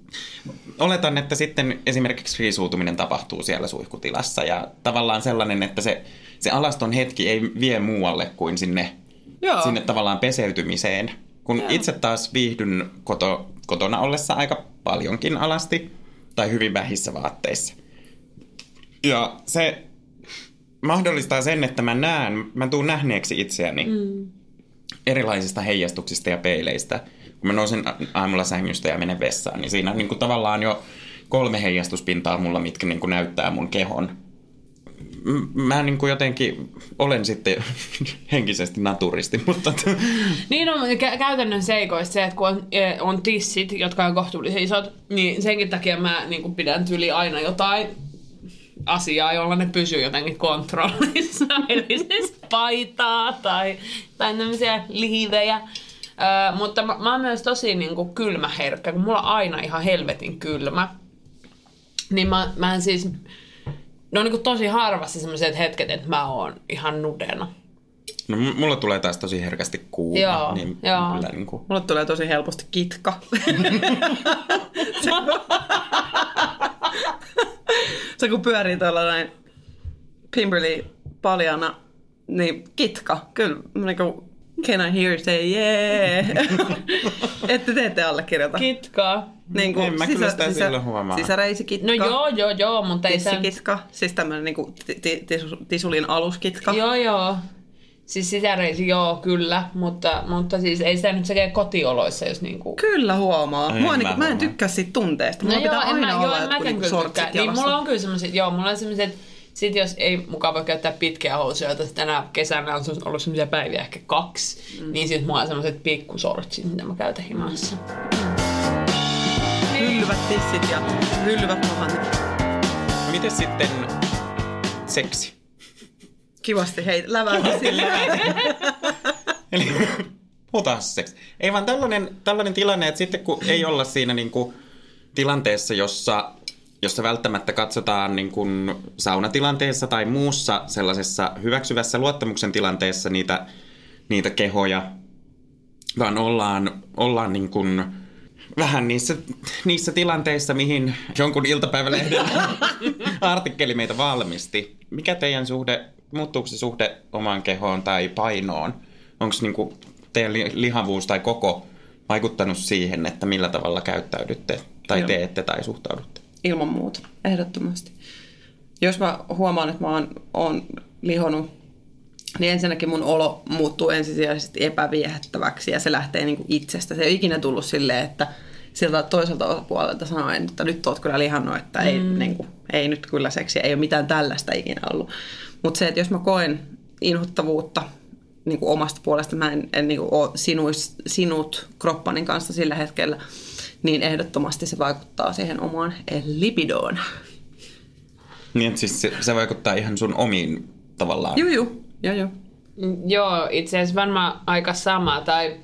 Oletan, että sitten esimerkiksi riisuutuminen tapahtuu siellä suihkutilassa ja tavallaan sellainen, että se, se alaston hetki ei vie muualle kuin sinne, sinne tavallaan peseytymiseen. Kun Joo. itse taas viihdyn koto, kotona ollessa aika paljonkin alasti tai hyvin vähissä vaatteissa. Ja se... mahdollistaa sen, että mä näen, mä tuun nähneeksi itseäni mm. erilaisista heijastuksista ja peileistä. Kun mä nousen aamulla sängystä ja menen vessaan, niin siinä on niin kuin tavallaan jo kolme heijastuspintaa mulla, mitkä niin kuin näyttää mun kehon. Mä niin kuin jotenkin olen sitten henkisesti naturisti, mutta... Niin on kä- käytännön seikoista se, että kun on, on tissit, jotka on kohtuullisen isot, niin senkin takia mä niin kuin pidän tyli aina jotain asiaa, jolla ne pysyy jotenkin kontrollissa. Eli siis paitaa tai, tai tämmöisiä liivejä. Ö, mutta mä, mä oon myös tosi niin kuin kylmäherkkä, kun mulla on aina ihan helvetin kylmä. Niin mä, mä siis... Ne on niin kuin tosi harvassa sellaiset hetket, että mä oon ihan nudena. No mulla tulee taas tosi herkästi kuuma. Joo, niin joo. Kyllä, niin kuin... Mulla tulee tosi helposti kitka. Se kun pyörii tuolla näin Pimberley paljana, niin kitka. Kyllä, niin kuin can I hear say yeah. Että te ette allekirjoita. Kitka. Niin kuin, en mä sisä, kyllä sitä sisä, silloin huomaa. Sisäreisikitka. No joo, joo, joo, mutta ei sen... Tissikitka, siis tämmöinen niin kuin tisulin aluskitka. Joo, joo. Siis sisäreisi, joo, kyllä, mutta, mutta siis ei sitä nyt sekään kotioloissa, jos niinku... Kyllä huomaa. Ei, mua en, niin, mä en tykkää siitä tunteesta. Mulla no pitää joo, aina mä, olla jotkut niinku sortsit niin, mulla on kyllä semmoiset, joo, mulla on semmoiset, sit jos ei mukaan voi käyttää pitkiä housuja, joita tänä kesänä on ollut semmoisia päiviä ehkä kaksi, mm. niin sit mulla on semmoiset pikkusortsit, mitä mä käytän himassa. Mm. hyllyvät tissit ja hyllyvät nohan. Miten sitten seksi? Kivasti hei, läväytä silleen. Eli otan seksi. Ei vaan tällainen, tällainen tilanne, että sitten kun ei olla siinä niin kuin tilanteessa, jossa, jossa välttämättä katsotaan niin kuin saunatilanteessa tai muussa sellaisessa hyväksyvässä luottamuksen tilanteessa niitä, niitä kehoja, vaan ollaan, ollaan niin kuin vähän niissä, niissä tilanteissa, mihin jonkun iltapäivälehden artikkeli meitä valmisti. Mikä teidän suhde, muuttuuko se suhde omaan kehoon tai painoon? Onko niinku teidän lihavuus tai koko vaikuttanut siihen, että millä tavalla käyttäydytte tai Ilman. teette tai suhtaudutte? Ilman muuta, ehdottomasti. Jos mä huomaan, että mä oon lihonut, niin ensinnäkin mun olo muuttuu ensisijaisesti epäviehättäväksi ja se lähtee niinku itsestä. Se ei ole ikinä tullut silleen, että sieltä toiselta osapuolelta sanoen, että nyt oot kyllä lihannut, että ei, mm. niinku, ei nyt kyllä seksiä, ei ole mitään tällaista ikinä ollut. Mutta se, että jos mä koen inhottavuutta niin kuin omasta puolesta, mä en, en niin kuin ole sinuis, sinut kroppanin kanssa sillä hetkellä, niin ehdottomasti se vaikuttaa siihen omaan libidoon. Niin, siis se, se vaikuttaa ihan sun omiin tavallaan. Joo, joo. Joo, joo. Joo, itse asiassa varmaan aika sama. Tai,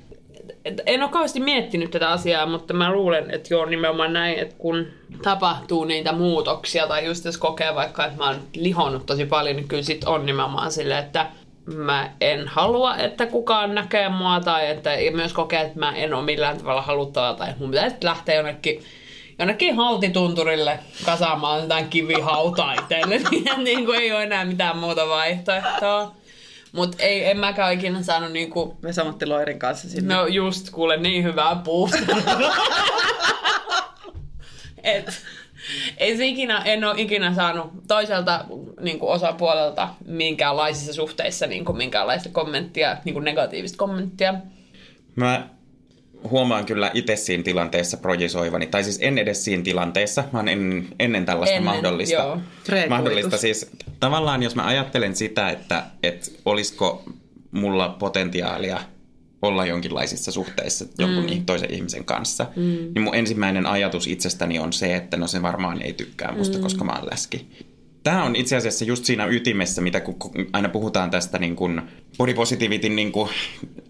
en ole kauheasti miettinyt tätä asiaa, mutta mä luulen, että joo, nimenomaan näin, että kun tapahtuu niitä muutoksia, tai just jos kokee vaikka, että mä oon lihonnut tosi paljon, niin kyllä sit on nimenomaan silleen, että mä en halua, että kukaan näkee mua, tai että myös kokee, että mä en ole millään tavalla haluttava, tai mun pitäisi lähteä jonnekin, jonnekin haltitunturille kasaamaan jotain kivihautaa itselle, niin kuin ei ole enää mitään muuta vaihtoehtoa. Mut ei, en mäkään ikinä saanut niinku... Me samatti Loirin kanssa sinne. No just, kuule, niin hyvää puusta. Et, ei se ikinä, en ole ikinä saanut toiselta niinku osapuolelta minkäänlaisissa suhteissa niinku minkäänlaista kommenttia, niinku negatiivista kommenttia. Mä huomaan kyllä itse siinä tilanteessa projisoivani, tai siis en edes siinä tilanteessa, vaan en, ennen tällaista ennen, mahdollista. mahdollista siis, tavallaan jos mä ajattelen sitä, että, että olisiko mulla potentiaalia olla jonkinlaisissa suhteissa jonkun mm. toisen ihmisen kanssa, mm. niin mun ensimmäinen ajatus itsestäni on se, että no se varmaan ei tykkää musta, mm. koska mä oon läski. Tämä on itse asiassa just siinä ytimessä, mitä kun aina puhutaan tästä niin kuin body positivityn niin kuin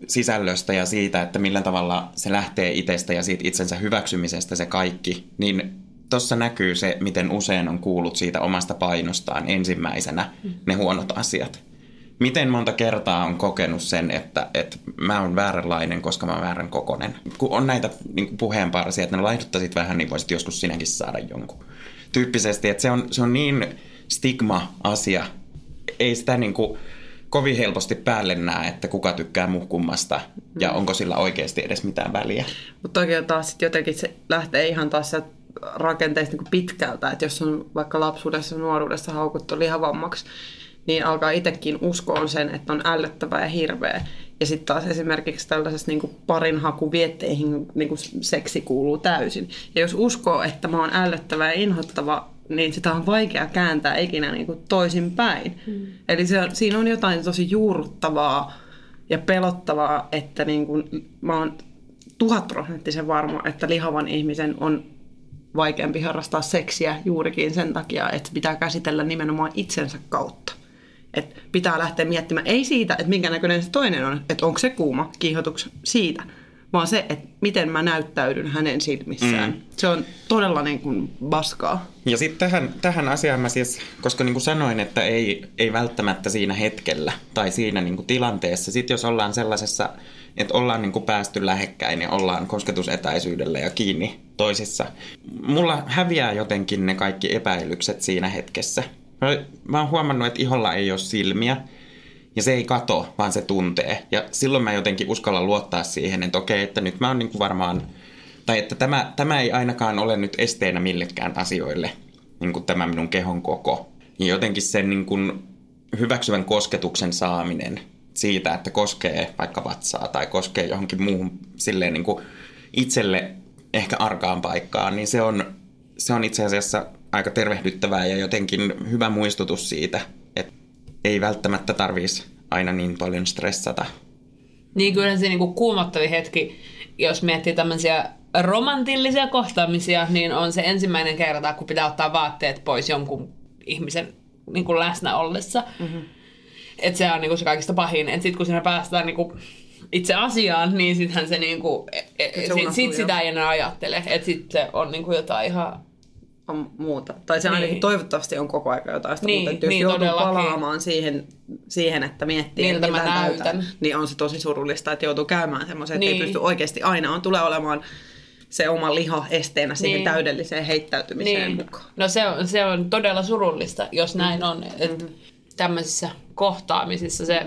sisällöstä ja siitä, että millä tavalla se lähtee itsestä ja siitä itsensä hyväksymisestä se kaikki, niin tuossa näkyy se, miten usein on kuullut siitä omasta painostaan ensimmäisenä ne huonot asiat. Miten monta kertaa on kokenut sen, että, että mä oon vääränlainen, koska mä oon väärän kokonen. Kun on näitä niin puheenparsia, että ne laihduttaisit vähän, niin voisit joskus sinäkin saada jonkun tyyppisesti, että se on, se on niin... stigma-asia. Ei sitä niin kuin kovin helposti päälle näe, että kuka tykkää muhkummasta ja onko sillä oikeasti edes mitään väliä. Mutta toki taas sit jotenkin se lähtee ihan taas rakenteista niin pitkältä, että jos on vaikka lapsuudessa ja nuoruudessa haukuttu lihavammaksi, niin alkaa itsekin uskoon sen, että on ällöttävä ja hirveä. Ja sitten taas esimerkiksi tällaisessa niin parinhakuvietteihin niin seksi kuuluu täysin. Ja jos uskoo, että mä oon ällöttävä ja inhottava, niin sitä on vaikea kääntää ikinä niin kuin toisinpäin. Mm. Eli se, siinä on jotain tosi juurruttavaa ja pelottavaa, että niin kuin, mä oon tuhat prosenttisen varma, että lihavan ihmisen on vaikeampi harrastaa seksiä juurikin sen takia, että pitää käsitellä nimenomaan itsensä kautta. Et pitää lähteä miettimään ei siitä, että minkä näköinen se toinen on, että onko se kuuma kiihotuks siitä, vaan se, että miten mä näyttäydyn hänen silmissään. Mm. Se on todella niin kuin baskaa. Ja sitten tähän, tähän asiaan mä siis, koska niin kuin sanoin, että ei, ei välttämättä siinä hetkellä tai siinä niin kuin tilanteessa. Sitten jos ollaan sellaisessa, että ollaan niin kuin päästy lähekkäin ja ollaan kosketusetäisyydellä ja kiinni toisissa. Mulla häviää jotenkin ne kaikki epäilykset siinä hetkessä. Mä oon huomannut, että iholla ei ole silmiä. Ja se ei kato, vaan se tuntee. Ja silloin mä jotenkin uskallan luottaa siihen, että okei, että nyt mä oon niin kuin varmaan... Tai että tämä, tämä ei ainakaan ole nyt esteenä millekään asioille, niin kuin tämä minun kehon koko. Ja jotenkin sen niin kuin hyväksyvän kosketuksen saaminen siitä, että koskee vaikka vatsaa tai koskee johonkin muuhun silleen niin kuin itselle ehkä arkaan paikkaan, niin se on, se on itse asiassa aika tervehdyttävää ja jotenkin hyvä muistutus siitä, että ei välttämättä tarvitsisi aina niin paljon stressata. Niin kyllä se niinku kuumottavi hetki, jos miettii tämmöisiä romantillisia kohtaamisia, niin on se ensimmäinen kerta, kun pitää ottaa vaatteet pois jonkun ihmisen niin kuin läsnä ollessa. Mm-hmm. Että se on niin kuin se kaikista pahin. Että sitten kun siinä päästään niin kuin itse asiaan, niin sittenhän se, niin kuin, se sit, sit sitä ei enää ajattele. Että sitten se on niin kuin jotain ihan muuta. Tai se ainakin niin. Toivottavasti on koko ajan jotain sitä niin, muuta. Että jos niin, joutuu palaamaan siihen, siihen, että miettii, miltä, miltä mä näytän, näytän, niin on se tosi surullista, että joutuu käymään semmoisen, niin. Että ei pysty oikeasti aina. On, tulee olemaan se oma liha esteenä siihen niin. Täydelliseen heittäytymiseen niin. Mukaan. No se on, se on todella surullista, jos näin on. Että mm-hmm. Tämmöisissä kohtaamisissa se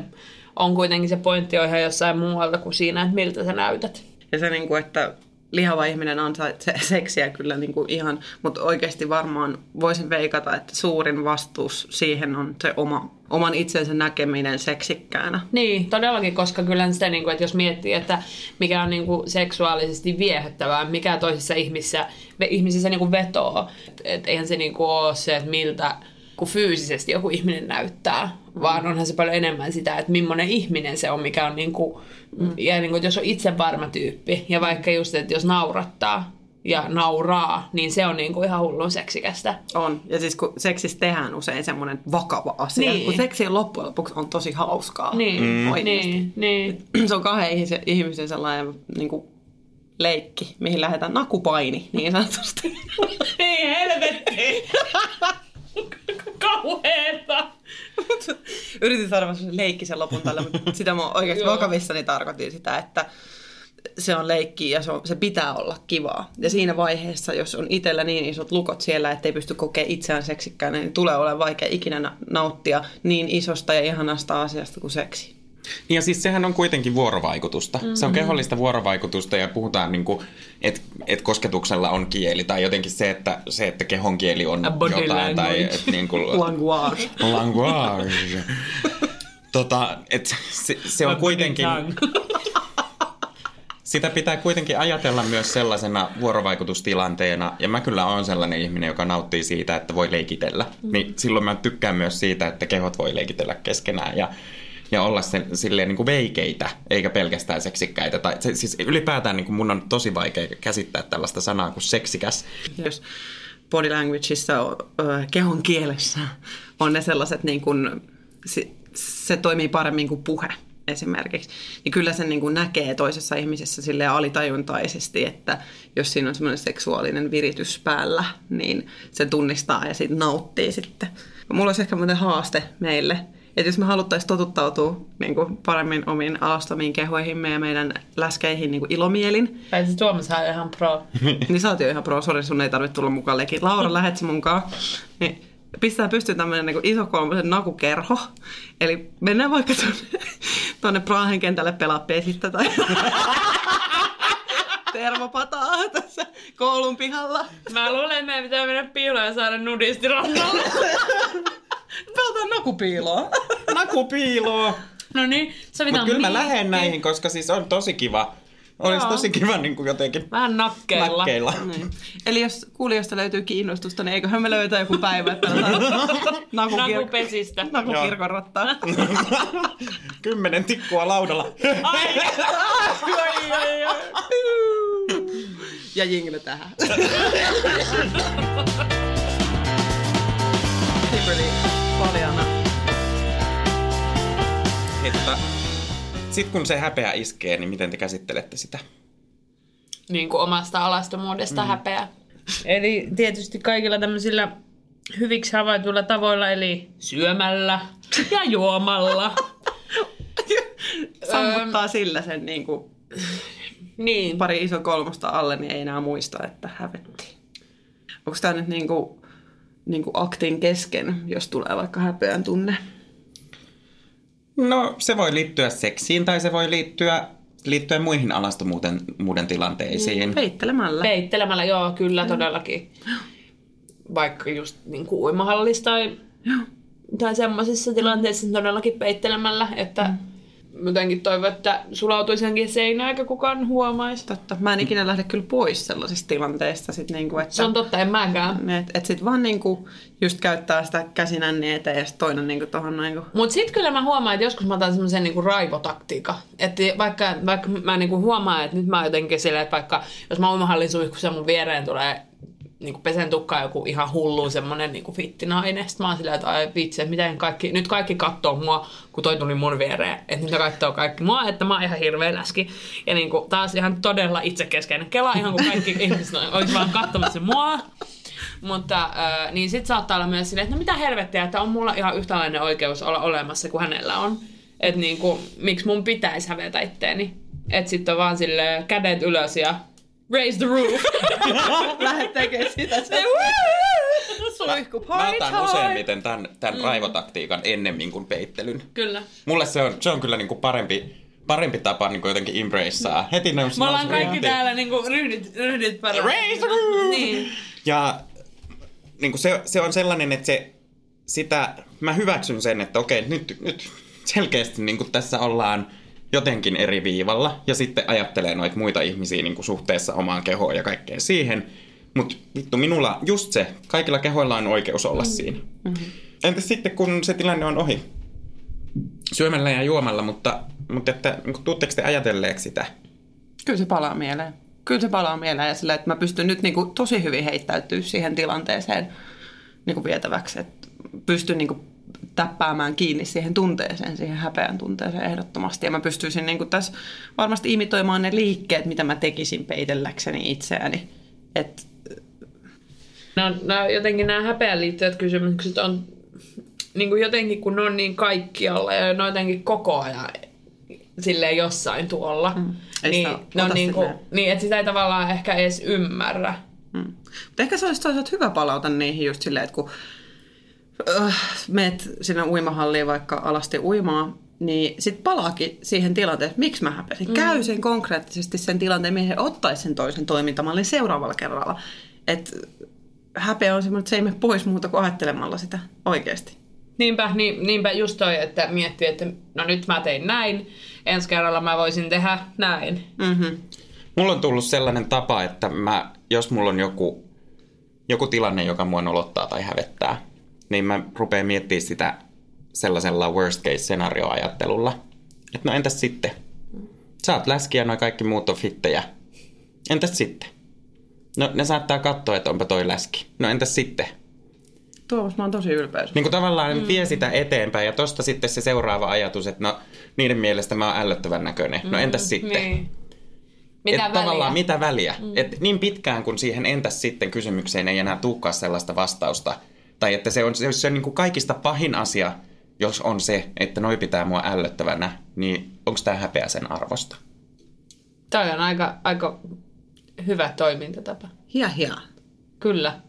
on kuitenkin se pointti on ihan jossain muualta kuin siinä, että miltä sä näytät. Ja se, että lihava ihminen ansaitsee seksiä kyllä niin kuin ihan, mutta oikeasti varmaan voisin veikata, että suurin vastuus siihen on se oma, oman itsensä näkeminen seksikkäänä. Niin, todellakin, koska kyllä sitä, niin kuin, että jos miettii, että mikä on niin kuin seksuaalisesti viehättävää, mikä toisissa ihmisissä, ihmisissä niin kuin vetoo. Et, et eihän se niin kuin ole se, että miltä kun fyysisesti joku ihminen näyttää, mm. vaan onhan se paljon enemmän sitä, että millainen ihminen se on, mikä on niinku, mm. ja niinku, jos on itse varma tyyppi, ja vaikka just, että jos naurattaa ja nauraa, niin se on niinku ihan hullun seksikästä. On, ja siis kun seksissä tehdään usein semmoinen vakava asia, niin. Kun seksien loppujen lopuksi on tosi hauskaa. Niin, mm. niin, niin. Se on kahden ihmisen sellainen niinku leikki, mihin lähdetään nakupaini, niin sanotusti. Ei helvetti! Kauheeta! Yritin saada sellaisen leikkisen lopun tällä, mutta sitä mä oikeasti vakavissani tarkoitin sitä, että se on leikki ja se, on, se pitää olla kivaa. Ja siinä vaiheessa, jos on itsellä niin isot lukot siellä, ettei pysty kokea itseään seksikkäänä, niin tulee olemaan vaikea ikinä nauttia niin isosta ja ihanasta asiasta kuin seksi. Ja siis sehän on kuitenkin vuorovaikutusta. Mm-hmm. Se on kehollista vuorovaikutusta ja puhutaan niinku, että et kosketuksella on kieli tai jotenkin se, että, se, että kehon kieli on jotain. Language. Tai et niinku, language. Language. tota, et se, se on kuitenkin... Sitä pitää kuitenkin ajatella myös sellaisena vuorovaikutustilanteena, ja mä kyllä olen sellainen ihminen, joka nauttii siitä, että voi leikitellä. Mm-hmm. Niin silloin mä tykkään myös siitä, että kehot voi leikitellä keskenään ja... Ja olla sen, silleen niin kuin veikeitä, eikä pelkästään seksikkäitä. Tai, se, siis ylipäätään niin kuin mun on tosi vaikea käsittää tällaista sanaa kuin seksikäs. Jos body languageissa, kehon kielessä on ne sellaiset, niin kuin, se, se toimii paremmin kuin puhe esimerkiksi. Niin kyllä sen niin kuin näkee toisessa ihmisessä silleen alitajuntaisesti, että jos siinä on semmoinen seksuaalinen viritys päällä, niin se tunnistaa ja siitä nauttii sitten. Mulla olisi ehkä muuten haaste meille. Että jos me haluttaisiin totuttautua niin kuin paremmin omiin alastomiin kehoihimme ja meidän läskeihin niin kuin ilomielin. Tai se Tuomashan on ihan pro. Niin sä oot jo ihan pro, sori sun ei tarvitse tulla mukaan leikin. Laura, lähet sä munkaan. Niin pistää pystyyn tämmönen niin kuin iso kolmosen nakukerho. Eli mennään vaikka tuonne, tuonne Prahen kentälle pelaa pesittä tai termopataa tässä koulun pihalla. Mä luulen, että meidän pitää mennä piiloon ja saada nudisti rannalle. Pelataan nakupiiloa. Nakupiiloa. No niin, sovitaan. Mut kyllä mä lähden näihin, koska siis on tosi kiva. Olisi tosi kiva niin kuin jotenkin. Vähän nakkeilla. nakkeilla. Niin. Eli jos kuulijoista löytyy kiinnostusta, niin eiköhän me löytää joku päivä, että nakupesistä. Nakukirkon rattaa. Kymmenen tikkua laudalla. Ai, ai, ai, ai. Ja jingle tähän. Paljana. Että sit kun se häpeä iskee, niin miten te käsittelette sitä? Niin kuin omasta alastomuudesta mm. häpeä. Eli tietysti kaikilla tämmöisillä hyviksi havaituilla tavoilla, eli syömällä ja juomalla. Sammuttaa sillä sen niin kuin niin. Pari iso kolmosta alle, niin ei enää muista, että hävettiin. Onko tää nyt niin kuin Niin kuin aktin kesken, jos tulee vaikka häpeän tunne? No se voi liittyä seksiin tai se voi liittyä, liittyä muihin alastomuuden tilanteisiin. Peittelemällä. Peittelemällä, joo, kyllä mm. todellakin. Vaikka just niin kuin uimahallissa tai, tai semmoisissa tilanteissa todellakin peittelemällä, että mm. jotenkin toivon, että sulautuisi johonkin seinään eikä kukaan huomaisi. Totta. Mä en ikinä lähde kyllä pois sellaisista tilanteista. Sit niinku, että, se on totta, en mäkään. Että et sit vaan niinku just käyttää sitä käsinänniä eteen ja sit toinen niinku tohon niinku. Mut sit kyllä mä huomaan, että joskus mä otan semmosen niinku raivotaktiikan. Että vaikka, vaikka mä niinku huomaan, että nyt mä jotenkin silleen, että vaikka jos mä uimahallin suihkussa mun viereen tulee niinku pesen tukkaa joku ihan hullu semmonen niinku fittinainen. Sitten mä oon silleen, että ai vitsi, miten kaikki, nyt kaikki kattoo mua, kun toi tuli mun viereen. Että nyt ne kattoo kaikki mua, että mä oon ihan hirveä läski. Ja niinku taas ihan todella itsekeskeinen kela, ihan kun kaikki ihmiset olis vaan kattomassa mua. Mutta äh, niin sit saattaa olla myös silleen, että no mitä helvettiä, että on mulla ihan yhtälainen oikeus olla olemassa kuin hänellä on. Että niinku, miksi mun pitäisi hävetä itteeni. Että sit on vaan silleen kädet ylös ja raise the roof. Lähet tekee sitä. Suihku. Mä otan useimmiten tämän, tämän mm. raivotaktiikan ennemmin kuin peittelyn. Kyllä. Mulle se on, se on kyllä niinku parempi, parempi tapa niinku jotenkin embraceaa. Heti nousi. Me ollaan kaikki heti täällä niinku ryhdit, ryhdit paremmin. Raise the roof! Niin. Ja niinku se, se on sellainen, että se, sitä, mä hyväksyn sen, että okei, nyt, nyt selkeästi niinku tässä ollaan jotenkin eri viivalla, ja sitten ajattelee noita muita ihmisiä niin kuin suhteessa omaan kehoon ja kaikkeen siihen. Mutta vittu, minulla just se, kaikilla kehoilla on oikeus olla siinä. Mm-hmm. Entäs sitten, kun se tilanne on ohi? Syömällä ja juomalla, mutta, mutta että, niin kuin, tuutteko te ajatelleeksi sitä? Kyllä se palaa mieleen. Kyllä se palaa mieleen, ja sillä, että mä pystyn nyt niin kuin tosi hyvin heittäytyä siihen tilanteeseen niin kuin vietäväksi. Että pystyn niin kuin täppäämään kiinni siihen tunteeseen, siihen häpeän tunteeseen ehdottomasti. Ja mä pystyisin niin kuin tässä varmasti imitoimaan ne liikkeet, mitä mä tekisin peitelläkseni itseäni. Et no, no, jotenkin nämä häpeän liittyvät kysymykset on niin kuin jotenkin, kun ne on niin kaikkialla ja ne on jotenkin koko ajan silleen jossain tuolla. Mm. Niin, no, niin, kuin, niin, että sitä ei tavallaan ehkä edes ymmärrä. Mm. Mutta ehkä se olisi toisaalta hyvä palauta niihin just silleen, että kun meet sinne uimahalliin vaikka alasti uimaa, niin sit palaakin siihen tilanteeseen, miksi mä häpesin. Mm. Käy sen konkreettisesti sen tilanteen, mihin he ottaisi sen toisen toimintamallin seuraavalla kerralla. Et häpeä on semmoinen, että se ei mene pois muuta kuin ajattelemalla sitä oikeasti. Niinpä, niin, niinpä just toi, että miettii, että no nyt mä tein näin, ensi kerralla mä voisin tehdä näin. Mm-hmm. Mulla on tullut sellainen tapa, että mä, jos mulla on joku, joku tilanne, joka mua nolottaa tai hävettää, niin mä rupean miettimään sitä sellaisella worst case-scenario-ajattelulla. Että no entäs sitten? Sä oot läski ja noi kaikki muut on fittejä. Entäs sitten? No ne saattaa katsoa, että onpa toi läski. No entäs sitten? Tuomas, mä oon tosi ylpeä. Niin kuin tavallaan mm. vie sitä eteenpäin ja tosta sitten se seuraava ajatus, että no niiden mielestä mä oon ällöttävän näköinen. No entäs mm, sitten? Niin. Mitä väliä? Tavallaan mitä väliä? Mm. Et niin pitkään kun siihen entäs sitten kysymykseen ei enää tulekaan sellaista vastausta, tai että se on, se on, se on niin kuin kaikista pahin asia, jos on se, että noi pitää mua ällöttävänä, niin onko tämä häpeä sen arvosta? Toi on aika, aika hyvä toimintatapa. Hia hia. Kyllä.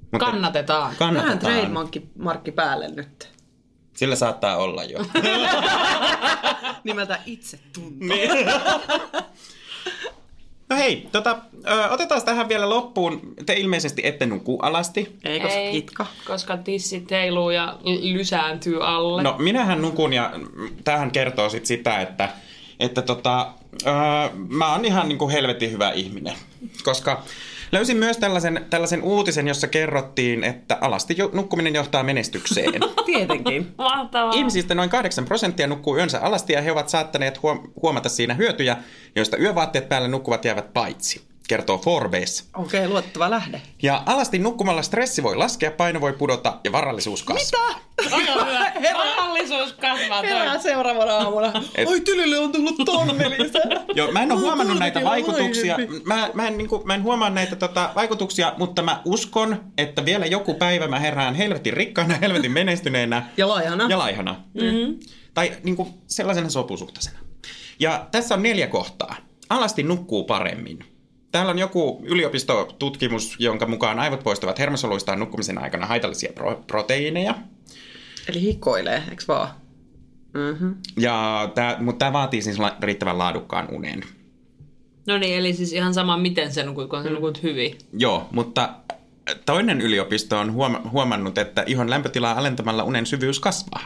Mutta kannatetaan. Kannatetaan. Tähän trademarkki päälle nyt. Sillä saattaa olla jo. Nimeltä itsetunto. No hei, tota, otetaan tähän vielä loppuun. Te ilmeisesti ette nuku alasti. Ei, koska Ei, kitka. Koska tissit heiluu ja lysääntyy alle. No minähän nukun ja tämähän kertoo sit sitä, että, että tota, öö, mä oon ihan niinku helvetin hyvä ihminen. Koska löysin myös tällaisen, tällaisen uutisen, jossa kerrottiin, että alasti nukkuminen johtaa menestykseen. Tietenkin. Mahtavaa. Ihmisistä noin kahdeksan prosenttia nukkuu yönsä alasti ja he ovat saattaneet huomata siinä hyötyjä, joista yövaatteet päälle nukkuvat jäävät paitsi, kertoo Forbes. Okei, okay, luottava lähde. Ja alasti nukkumalla stressi voi laskea, paino voi pudota ja varallisuus kasvaa. Mitä? Aika hyvä. Varallisuus kasvaa. Herää seuraavana aamuna. Et... Oi, tylille on tullut tonnelista. Joo, mä en ole huomannut näitä vaikutuksia. Mä, mä, en, niin kuin, mä en huomaa näitä tota, vaikutuksia, mutta mä uskon, että vielä joku päivä mä herään helvetin rikkaana, helvetin menestyneenä. Ja laihana. Ja laihana. Mm-hmm. Tai niin kuin sellaisena sopusuhtaisena. Ja tässä on neljä kohtaa. Alasti nukkuu paremmin. Täällä on joku yliopistotutkimus, jonka mukaan aivot poistavat hermosoluistaan nukkumisen aikana haitallisia pro- proteiineja. Eli hikoilee, eikö vaan? Mm-hmm. Ja tää, mutta tämä vaatii siis la- riittävän laadukkaan unen. No niin, eli siis ihan sama, miten se nukut, kun se nukut hyvin. Joo, mutta toinen yliopisto on huoma- huomannut, että ihon lämpötilaa alentamalla unen syvyys kasvaa.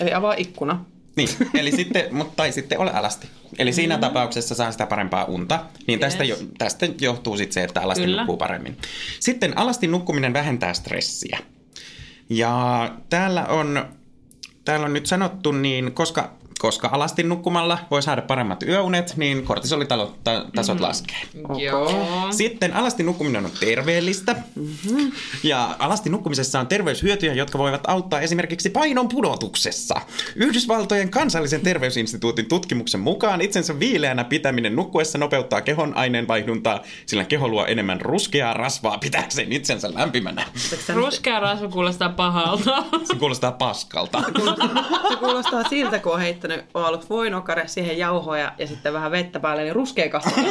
Eli avaa ikkuna. Niin, eli sitten, mutta, tai sitten ole alasti. Eli mm-hmm. siinä tapauksessa saa sitä parempaa unta. Niin yes. tästä, jo, tästä johtuu sitten se, että alasti Kyllä. nukkuu paremmin. Sitten alasti nukkuminen vähentää stressiä. Ja täällä on, täällä on nyt sanottu, niin koska, koska alasti nukkumalla voi saada paremmat yöunet, niin kortisolitasot mm-hmm. laskee. Joo. Sitten alasti nukkuminen on terveellistä. Mm-hmm. Ja alasti nukkumisessa on terveyshyötyjä, jotka voivat auttaa esimerkiksi painon pudotuksessa. Yhdysvaltojen kansallisen terveysinstituutin tutkimuksen mukaan itsensä viileänä pitäminen nukkuessa nopeuttaa kehon aineenvaihduntaa, sillä keho luo enemmän ruskeaa rasvaa pitääkseen itsensä lämpimänä. Ruskea rasva kuulostaa pahalta. Se kuulostaa paskalta. Se kuulostaa, se kuulostaa siltä, kun on heittänyt. On ollut voinokare, siihen jauhoja ja sitten vähän vettä päälle, niin ruskea kasvaa.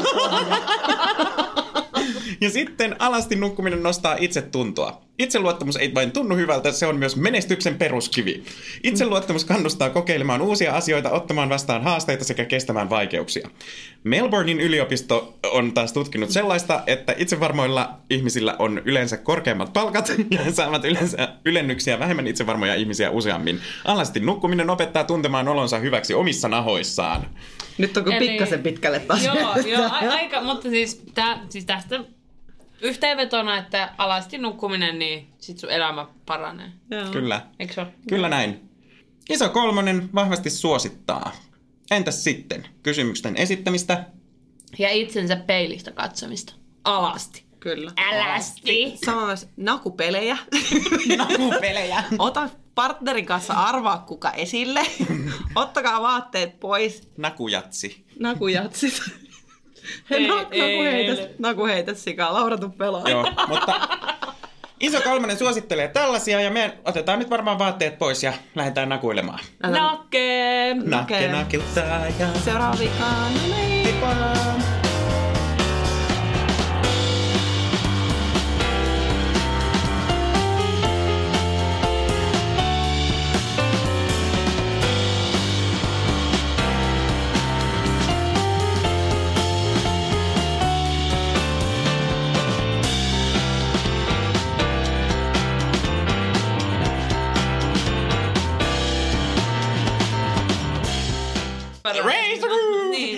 Ja sitten alasti nukkuminen nostaa itsetuntoa. Itseluottamus ei vain tunnu hyvältä, se on myös menestyksen peruskivi. Itseluottamus kannustaa kokeilemaan uusia asioita, ottamaan vastaan haasteita sekä kestämään vaikeuksia. Melbournein yliopisto on taas tutkinut sellaista, että itsevarmoilla ihmisillä on yleensä korkeammat palkat ja saavat yleensä ylennyksiä vähemmän itsevarmoja ihmisiä useammin. Alasti nukkuminen opettaa tuntemaan olonsa hyväksi omissa nahoissaan. Nyt onko Eli... pikkasen pitkälle taas? Joo, joo a- aika, mutta siis, tää, siis tästä... Yhteenvetona, että alasti nukkuminen, niin sit sun elämä paranee. Joo. Kyllä. Eikö se ole? Kyllä näin. Iso kolmonen vahvasti suosittaa. Entäs sitten? Kysymysten esittämistä. Ja itsensä peilistä katsomista. Alasti. Kyllä. Alasti. Sama myös nakupelejä. Nakupelejä. Ota partnerin kanssa arvaa kuka esille. Ottakaa vaatteet pois. Nakujatsi. Nakujatsit. Hei, naku heitä sikaa, Laura tuu pelaa. Joo, mutta iso kolmannen suosittelee tällaisia ja me otetaan nyt varmaan vaatteet pois ja lähdetään nakuilemaan. Nakke! Nakke, nakke nakiltaa ja seuraava viikkoon. Heippa!